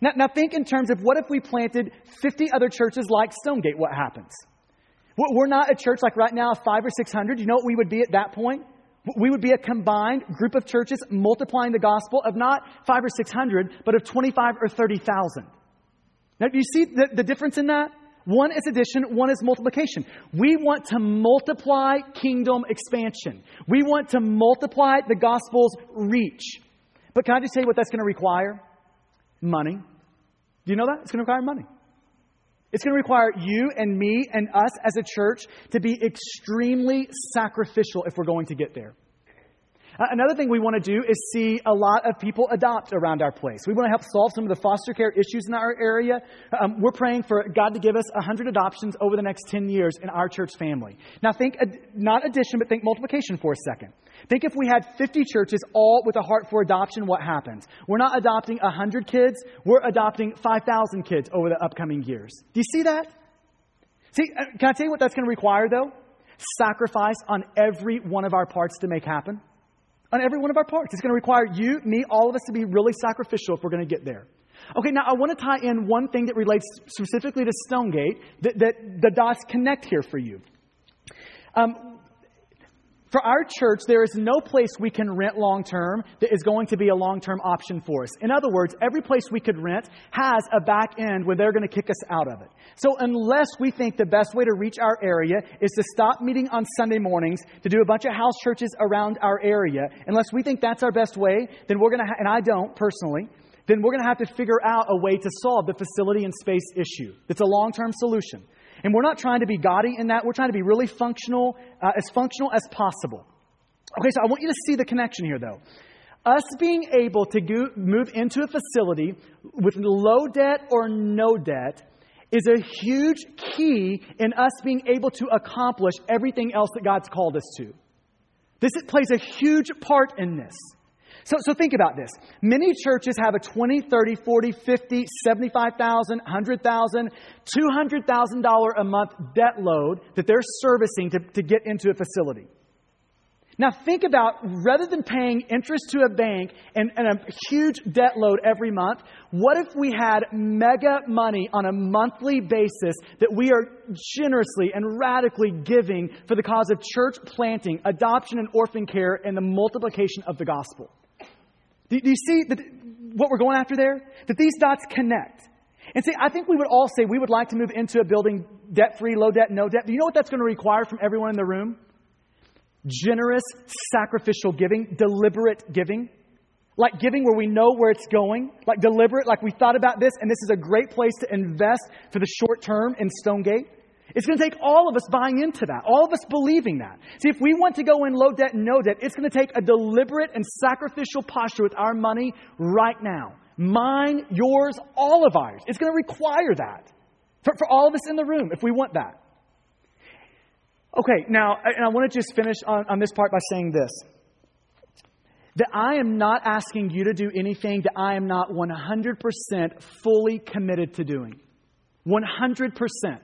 Now, now think in terms of what if we planted fifty other churches like Stonegate, what happens? We're not a church like right now of five or six hundred. You know what we would be at that point? We would be a combined group of churches multiplying the gospel of not five or six hundred, but of twenty-five or thirty thousand. Now, do you see the, the difference in that? One is addition, one is multiplication. We want to multiply kingdom expansion. We want to multiply the gospel's reach. But can I just tell you what that's going to require? Money. Do you know that? It's going to require money. It's going to require you and me and us as a church to be extremely sacrificial if we're going to get there. Uh, another thing we want to do is see a lot of people adopt around our place. We want to help solve some of the foster care issues in our area. Um, we're praying for God to give us one hundred adoptions over the next ten years in our church family. Now think, ad- not addition, but think multiplication for a second. Think if we had fifty churches all with a heart for adoption, what happens? We're not adopting one hundred kids. We're adopting five thousand kids over the upcoming years. Do you see that? See, can I tell you what that's going to require, though? Sacrifice on every one of our parts to make happen. On every one of our parts. It's going to require you, me, all of us to be really sacrificial if we're going to get there. Okay, now I want to tie in one thing that relates specifically to Stonegate that, that the dots connect here for you. Um, for our church, there is no place we can rent long-term that is going to be a long-term option for us. In other words, every place we could rent has a back end where they're going to kick us out of it. So unless we think the best way to reach our area is to stop meeting on Sunday mornings, to do a bunch of house churches around our area, unless we think that's our best way, then we're going to, ha- and I don't personally, then we're going to have to figure out a way to solve the facility and space issue. It's a long-term solution. And we're not trying to be gaudy in that. We're trying to be really functional, uh, as functional as possible. Okay, so I want you to see the connection here, though. Us being able to go, move into a facility with low debt or no debt is a huge key in us being able to accomplish everything else that God's called us to. This it plays a huge part in this. So, so think about this. Many churches have a twenty, thirty, forty, fifty, seventy-five thousand, one hundred thousand, two hundred thousand dollars a month debt load that they're servicing to, to get into a facility. Now think about, rather than paying interest to a bank and, and a huge debt load every month, what if we had mega money on a monthly basis that we are generously and radically giving for the cause of church planting, adoption and orphan care, and the multiplication of the gospel? Do, do you see that, what we're going after there? That these dots connect. And see, I think we would all say we would like to move into a building debt-free, low debt, no debt. Do you know what that's going to require from everyone in the room? Generous, sacrificial giving, deliberate giving, like giving where we know where it's going, like deliberate, like we thought about this, and this is a great place to invest for the short term in Stonegate. It's going to take all of us buying into that, all of us believing that. See, if we want to go in low debt and no debt, it's going to take a deliberate and sacrificial posture with our money right now. Mine, yours, all of ours. It's going to require that for, for all of us in the room if we want that. Okay, now, and I want to just finish on, on this part by saying this. That I am not asking you to do anything that I am not one hundred percent fully committed to doing. one hundred percent.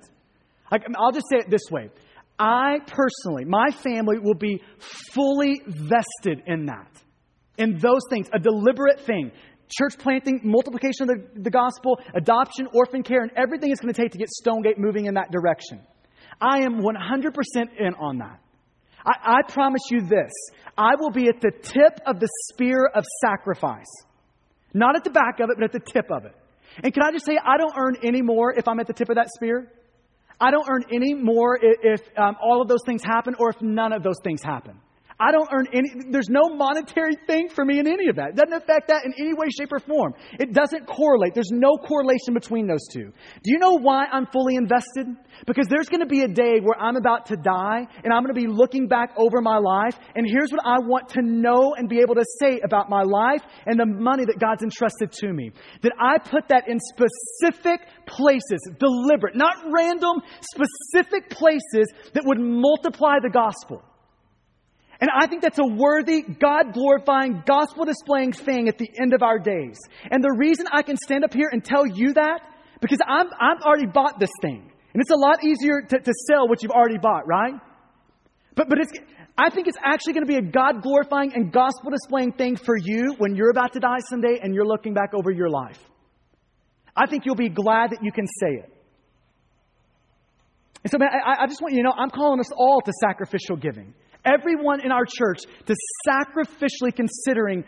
I, I'll just say it this way. I personally, my family will be fully vested in that. In those things, a deliberate thing. Church planting, multiplication of the, the gospel, adoption, orphan care, and everything it's going to take to get Stonegate moving in that direction. I am one hundred percent in on that. I, I promise you this. I will be at the tip of the spear of sacrifice. Not at the back of it, but at the tip of it. And can I just say, I don't earn any more if I'm at the tip of that spear. I don't earn any more if, if um, all of those things happen or if none of those things happen. I don't earn any, there's no monetary thing for me in any of that. It doesn't affect that in any way, shape, or form. It doesn't correlate. There's no correlation between those two. Do you know why I'm fully invested? Because there's going to be a day where I'm about to die and I'm going to be looking back over my life. And here's what I want to know and be able to say about my life and the money that God's entrusted to me. That I put that in specific places, deliberate, not random, specific places that would multiply the gospel. And I think that's a worthy, God-glorifying, gospel-displaying thing at the end of our days. And the reason I can stand up here and tell you that, because I'm, I've already bought this thing. And it's a lot easier to, to sell what you've already bought, right? But but it's I think it's actually going to be a God-glorifying and gospel-displaying thing for you when you're about to die someday and you're looking back over your life. I think you'll be glad that you can say it. And so, man, I, I just want you to know, I'm calling us all to sacrificial giving. Everyone in our church to sacrificially considering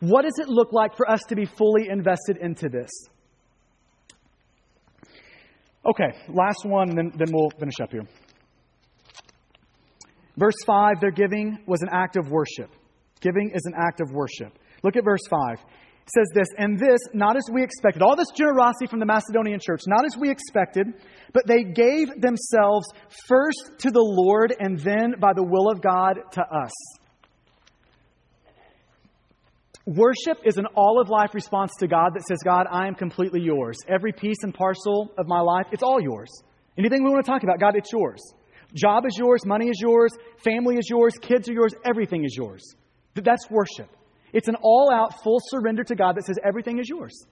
what does it look like for us to be fully invested into this. Okay, last one, and then, then we'll finish up here. Verse five, their giving was an act of worship. Giving is an act of worship. Look at verse five. It says this, and this, not as we expected. All this generosity from the Macedonian church, not as we expected, but they gave themselves first to the Lord and then by the will of God to us. Worship is an all-of-life response to God that says, God, I am completely yours. Every piece and parcel of my life, it's all yours. Anything we want to talk about, God, it's yours. Job is yours. Money is yours. Family is yours. Kids are yours. Everything is yours. That's worship. It's an all-out, full surrender to God that says everything is yours.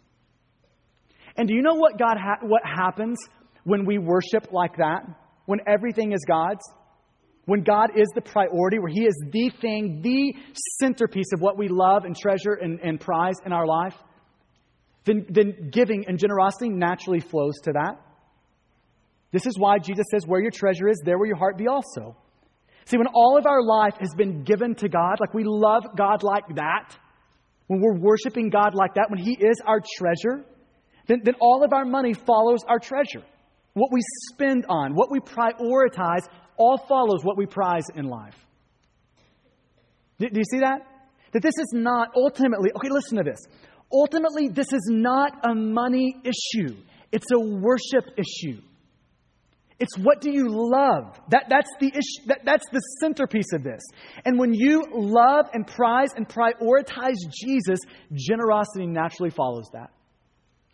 And do you know what God ha- what happens when we worship like that? When everything is God's? When God is the priority, where He is the thing, the centerpiece of what we love and treasure and, and prize in our life? Then, then giving and generosity naturally flows to that. This is why Jesus says, where your treasure is, there will your heart be also. See, when all of our life has been given to God, like we love God like that, when we're worshiping God like that, when He is our treasure, then, then all of our money follows our treasure. What we spend on, what we prioritize, all follows what we prize in life. Do, do you see that? That this is not ultimately, okay, listen to this. Ultimately, this is not a money issue. It's a worship issue. It's what do you love? That, that's the issue, that, that's the centerpiece of this. And when you love and prize and prioritize Jesus, generosity naturally follows that.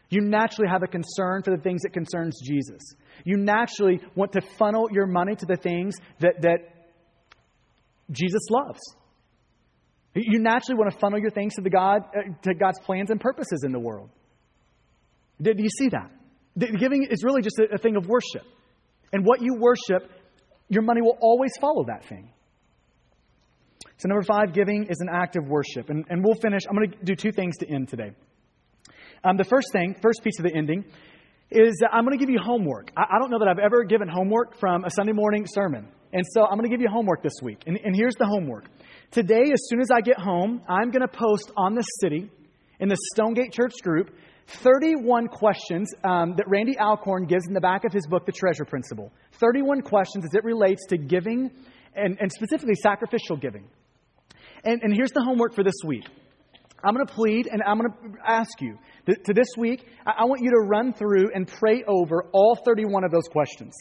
You naturally have a concern for the things that concerns Jesus. You naturally want to funnel your money to the things that, that Jesus loves. You naturally want to funnel your things to the God uh, to God's plans and purposes in the world. Do you see that? The giving is really just a, a thing of worship. And what you worship, your money will always follow that thing. So number five, giving is an act of worship. And, and we'll finish. I'm going to do two things to end today. Um, the first thing, first piece of the ending, is I'm going to give you homework. I, I don't know that I've ever given homework from a Sunday morning sermon. And so I'm going to give you homework this week. And, and here's the homework. Today, as soon as I get home, I'm going to post on the city in the Stonegate Church group thirty-one questions um, that Randy Alcorn gives in the back of his book, The Treasure Principle. thirty-one questions as it relates to giving and, and specifically sacrificial giving. And, and here's the homework for this week. I'm going to plead and I'm going to ask you th- to this week, I-, I want you to run through and pray over all thirty-one of those questions.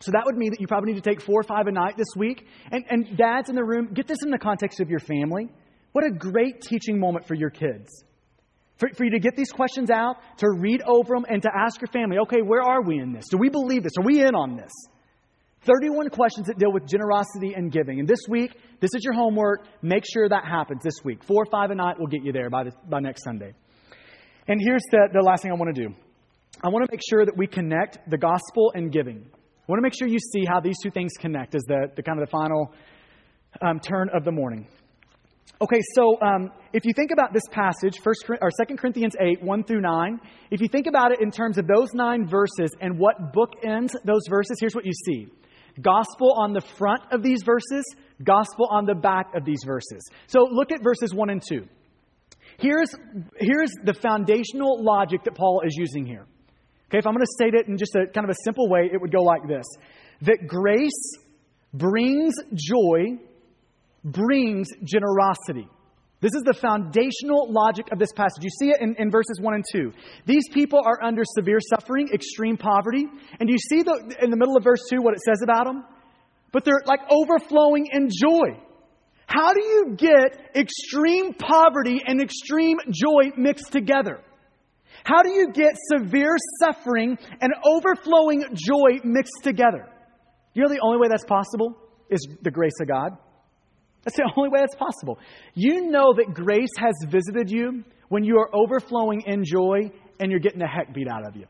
So that would mean that you probably need to take four or five a night this week. And, and dads in the room, get this in the context of your family. What a great teaching moment for your kids. For, for you to get these questions out, to read over them, and to ask your family, okay, where are we in this? Do we believe this? Are we in on this? thirty-one questions that deal with generosity and giving. And this week, this is your homework. Make sure that happens this week. Four or five a night will get you there by, this, by next Sunday. And here's the, the last thing I want to do. I want to make sure that we connect the gospel and giving. I want to make sure you see how these two things connect as the, the kind of the final um, turn of the morning. Okay, so um, if you think about this passage, First or Second Corinthians eight, one through nine, if you think about it in terms of those nine verses and what bookends those verses, here's what you see. Gospel on the front of these verses, gospel on the back of these verses. So look at verses one and two. Here's, here's the foundational logic that Paul is using here. Okay, if I'm going to state it in just a kind of a simple way, it would go like this. That grace brings joy brings generosity. This is the foundational logic of this passage. You see it in, in verses one and two. These people are under severe suffering, extreme poverty. And you see the, in the middle of verse two what it says about them? But they're like overflowing in joy. How do you get extreme poverty and extreme joy mixed together? How do you get severe suffering and overflowing joy mixed together? You know the only way that's possible is the grace of God. That's the only way that's possible. You know that grace has visited you when you are overflowing in joy and you're getting the heck beat out of you.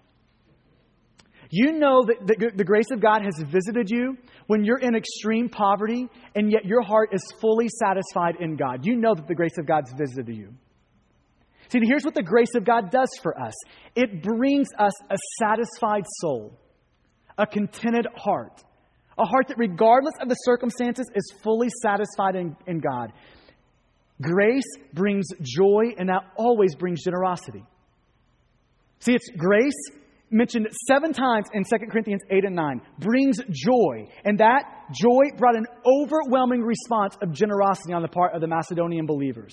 You know that the grace of God has visited you when you're in extreme poverty and yet your heart is fully satisfied in God. You know that the grace of God's visited you. See, here's what the grace of God does for us. It brings us a satisfied soul, a contented heart, a heart that regardless of the circumstances is fully satisfied in, in God. Grace brings joy, and that always brings generosity. See, it's grace mentioned seven times in Second Corinthians eight and nine. Brings joy, and that joy brought an overwhelming response of generosity on the part of the Macedonian believers.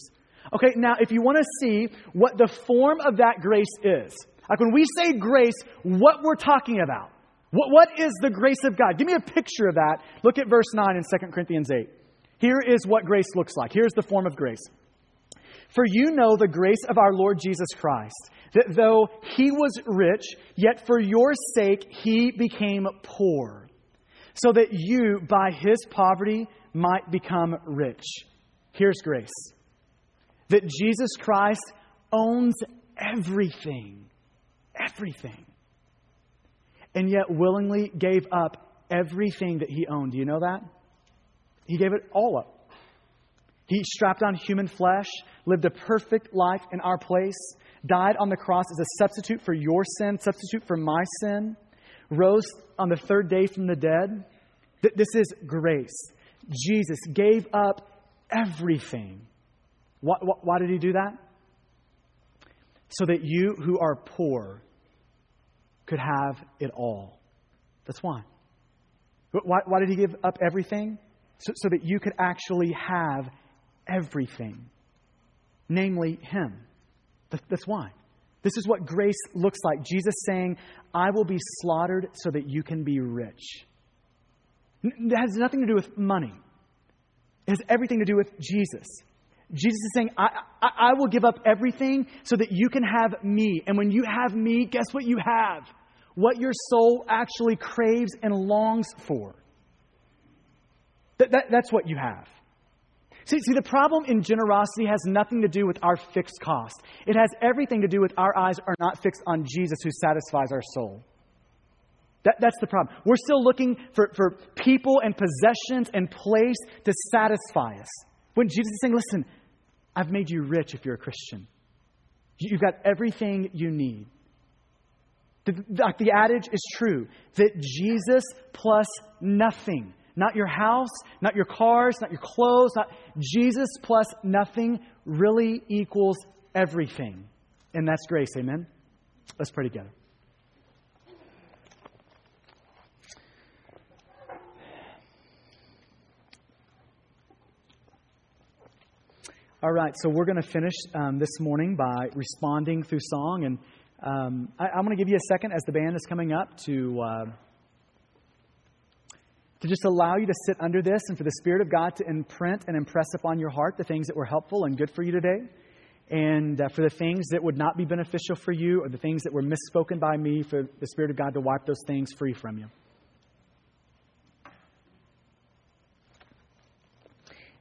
Okay, now if you want to see what the form of that grace is, like when we say grace, what we're talking about, what, what is the grace of God? Give me a picture of that. Look at verse nine in Second Corinthians eight. Here is what grace looks like. Here's the form of grace. For you know the grace of our Lord Jesus Christ, that though he was rich, yet for your sake he became poor, so that you by his poverty might become rich. Here's grace. That Jesus Christ owns everything, everything, and yet willingly gave up everything that he owned. Do you know that? He gave it all up. He strapped on human flesh, lived a perfect life in our place, died on the cross as a substitute for your sin, substitute for my sin, rose on the third day from the dead. This is grace. Jesus gave up everything. Why, why did he do that? So that you who are poor could have it all. That's why. Why, why did he give up everything? So, so that you could actually have everything. Namely, him. That's why. This is what grace looks like. Jesus saying, I will be slaughtered so that you can be rich. That has nothing to do with money. It has everything to do with Jesus. Jesus is saying, I, I, I will give up everything so that you can have me. And when you have me, guess what you have? What your soul actually craves and longs for. That, that, that's what you have. See, see, the problem in generosity has nothing to do with our fixed cost. It has everything to do with our eyes are not fixed on Jesus who satisfies our soul. That, that's the problem. We're still looking for, for people and possessions and place to satisfy us. When Jesus is saying, listen, I've made you rich if you're a Christian. You've got everything you need. The, the, the adage is true, that Jesus plus nothing, not your house, not your cars, not your clothes, not Jesus plus nothing really equals everything. And that's grace, amen? Let's pray together. All right, so we're going to finish um, this morning by responding through song. And um, I, I'm going to give you a second as the band is coming up to uh, to just allow you to sit under this and for the Spirit of God to imprint and impress upon your heart the things that were helpful and good for you today. And uh, for the things that would not be beneficial for you or the things that were misspoken by me, for the Spirit of God to wipe those things free from you.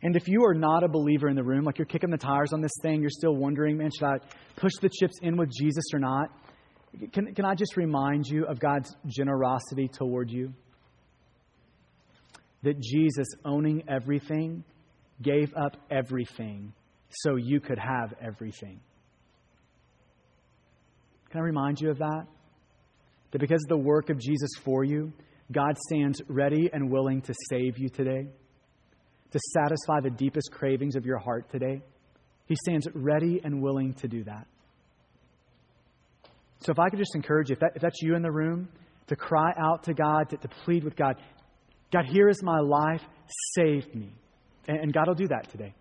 And if you are not a believer in the room, like you're kicking the tires on this thing, you're still wondering, man, should I push the chips in with Jesus or not? Can, can I just remind you of God's generosity toward you? That Jesus, owning everything, gave up everything so you could have everything. Can I remind you of that? That because of the work of Jesus for you, God stands ready and willing to save you today. To satisfy the deepest cravings of your heart today. He stands ready and willing to do that. So if I could just encourage you, if, that, if that's you in the room, to cry out to God, to, to plead with God, God, here is my life, save me. And God will do that today.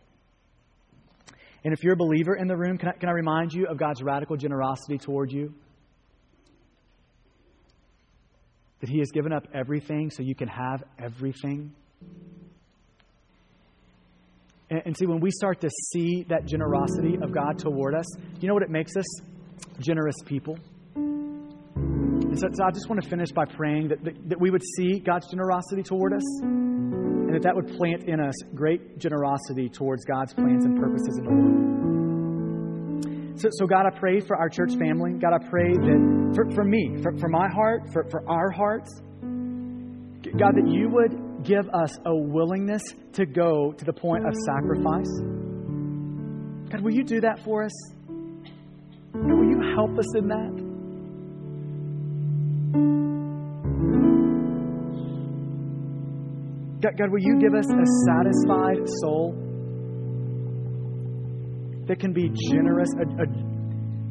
And if you're a believer in the room, can I, can I remind you of God's radical generosity toward you? That He has given up everything so you can have everything. And, and see, when we start to see that generosity of God toward us, you know what it makes us? Generous people. And so, so I just want to finish by praying that, that, that we would see God's generosity toward us, and that that would plant in us great generosity towards God's plans and purposes in the world. So, so God, I pray for our church family. God, I pray that for, for me, for, for my heart, for, for our hearts, God, that you would give us a willingness to go to the point of sacrifice. God, will you do that for us? God, will you help us in that? God, will you give us a satisfied soul that can be generous? A, a,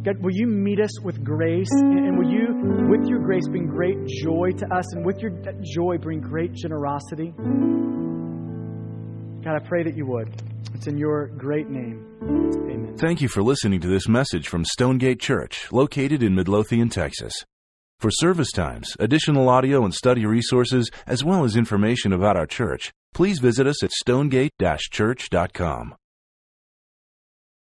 God, will you meet us with grace? And, and will you, with your grace, bring great joy to us? And with your joy, bring great generosity? God, I pray that you would. It's in your great name. Amen. Thank you for listening to this message from Stonegate Church, located in Midlothian, Texas. For service times, additional audio and study resources, as well as information about our church, please visit us at stonegate dash church dot com.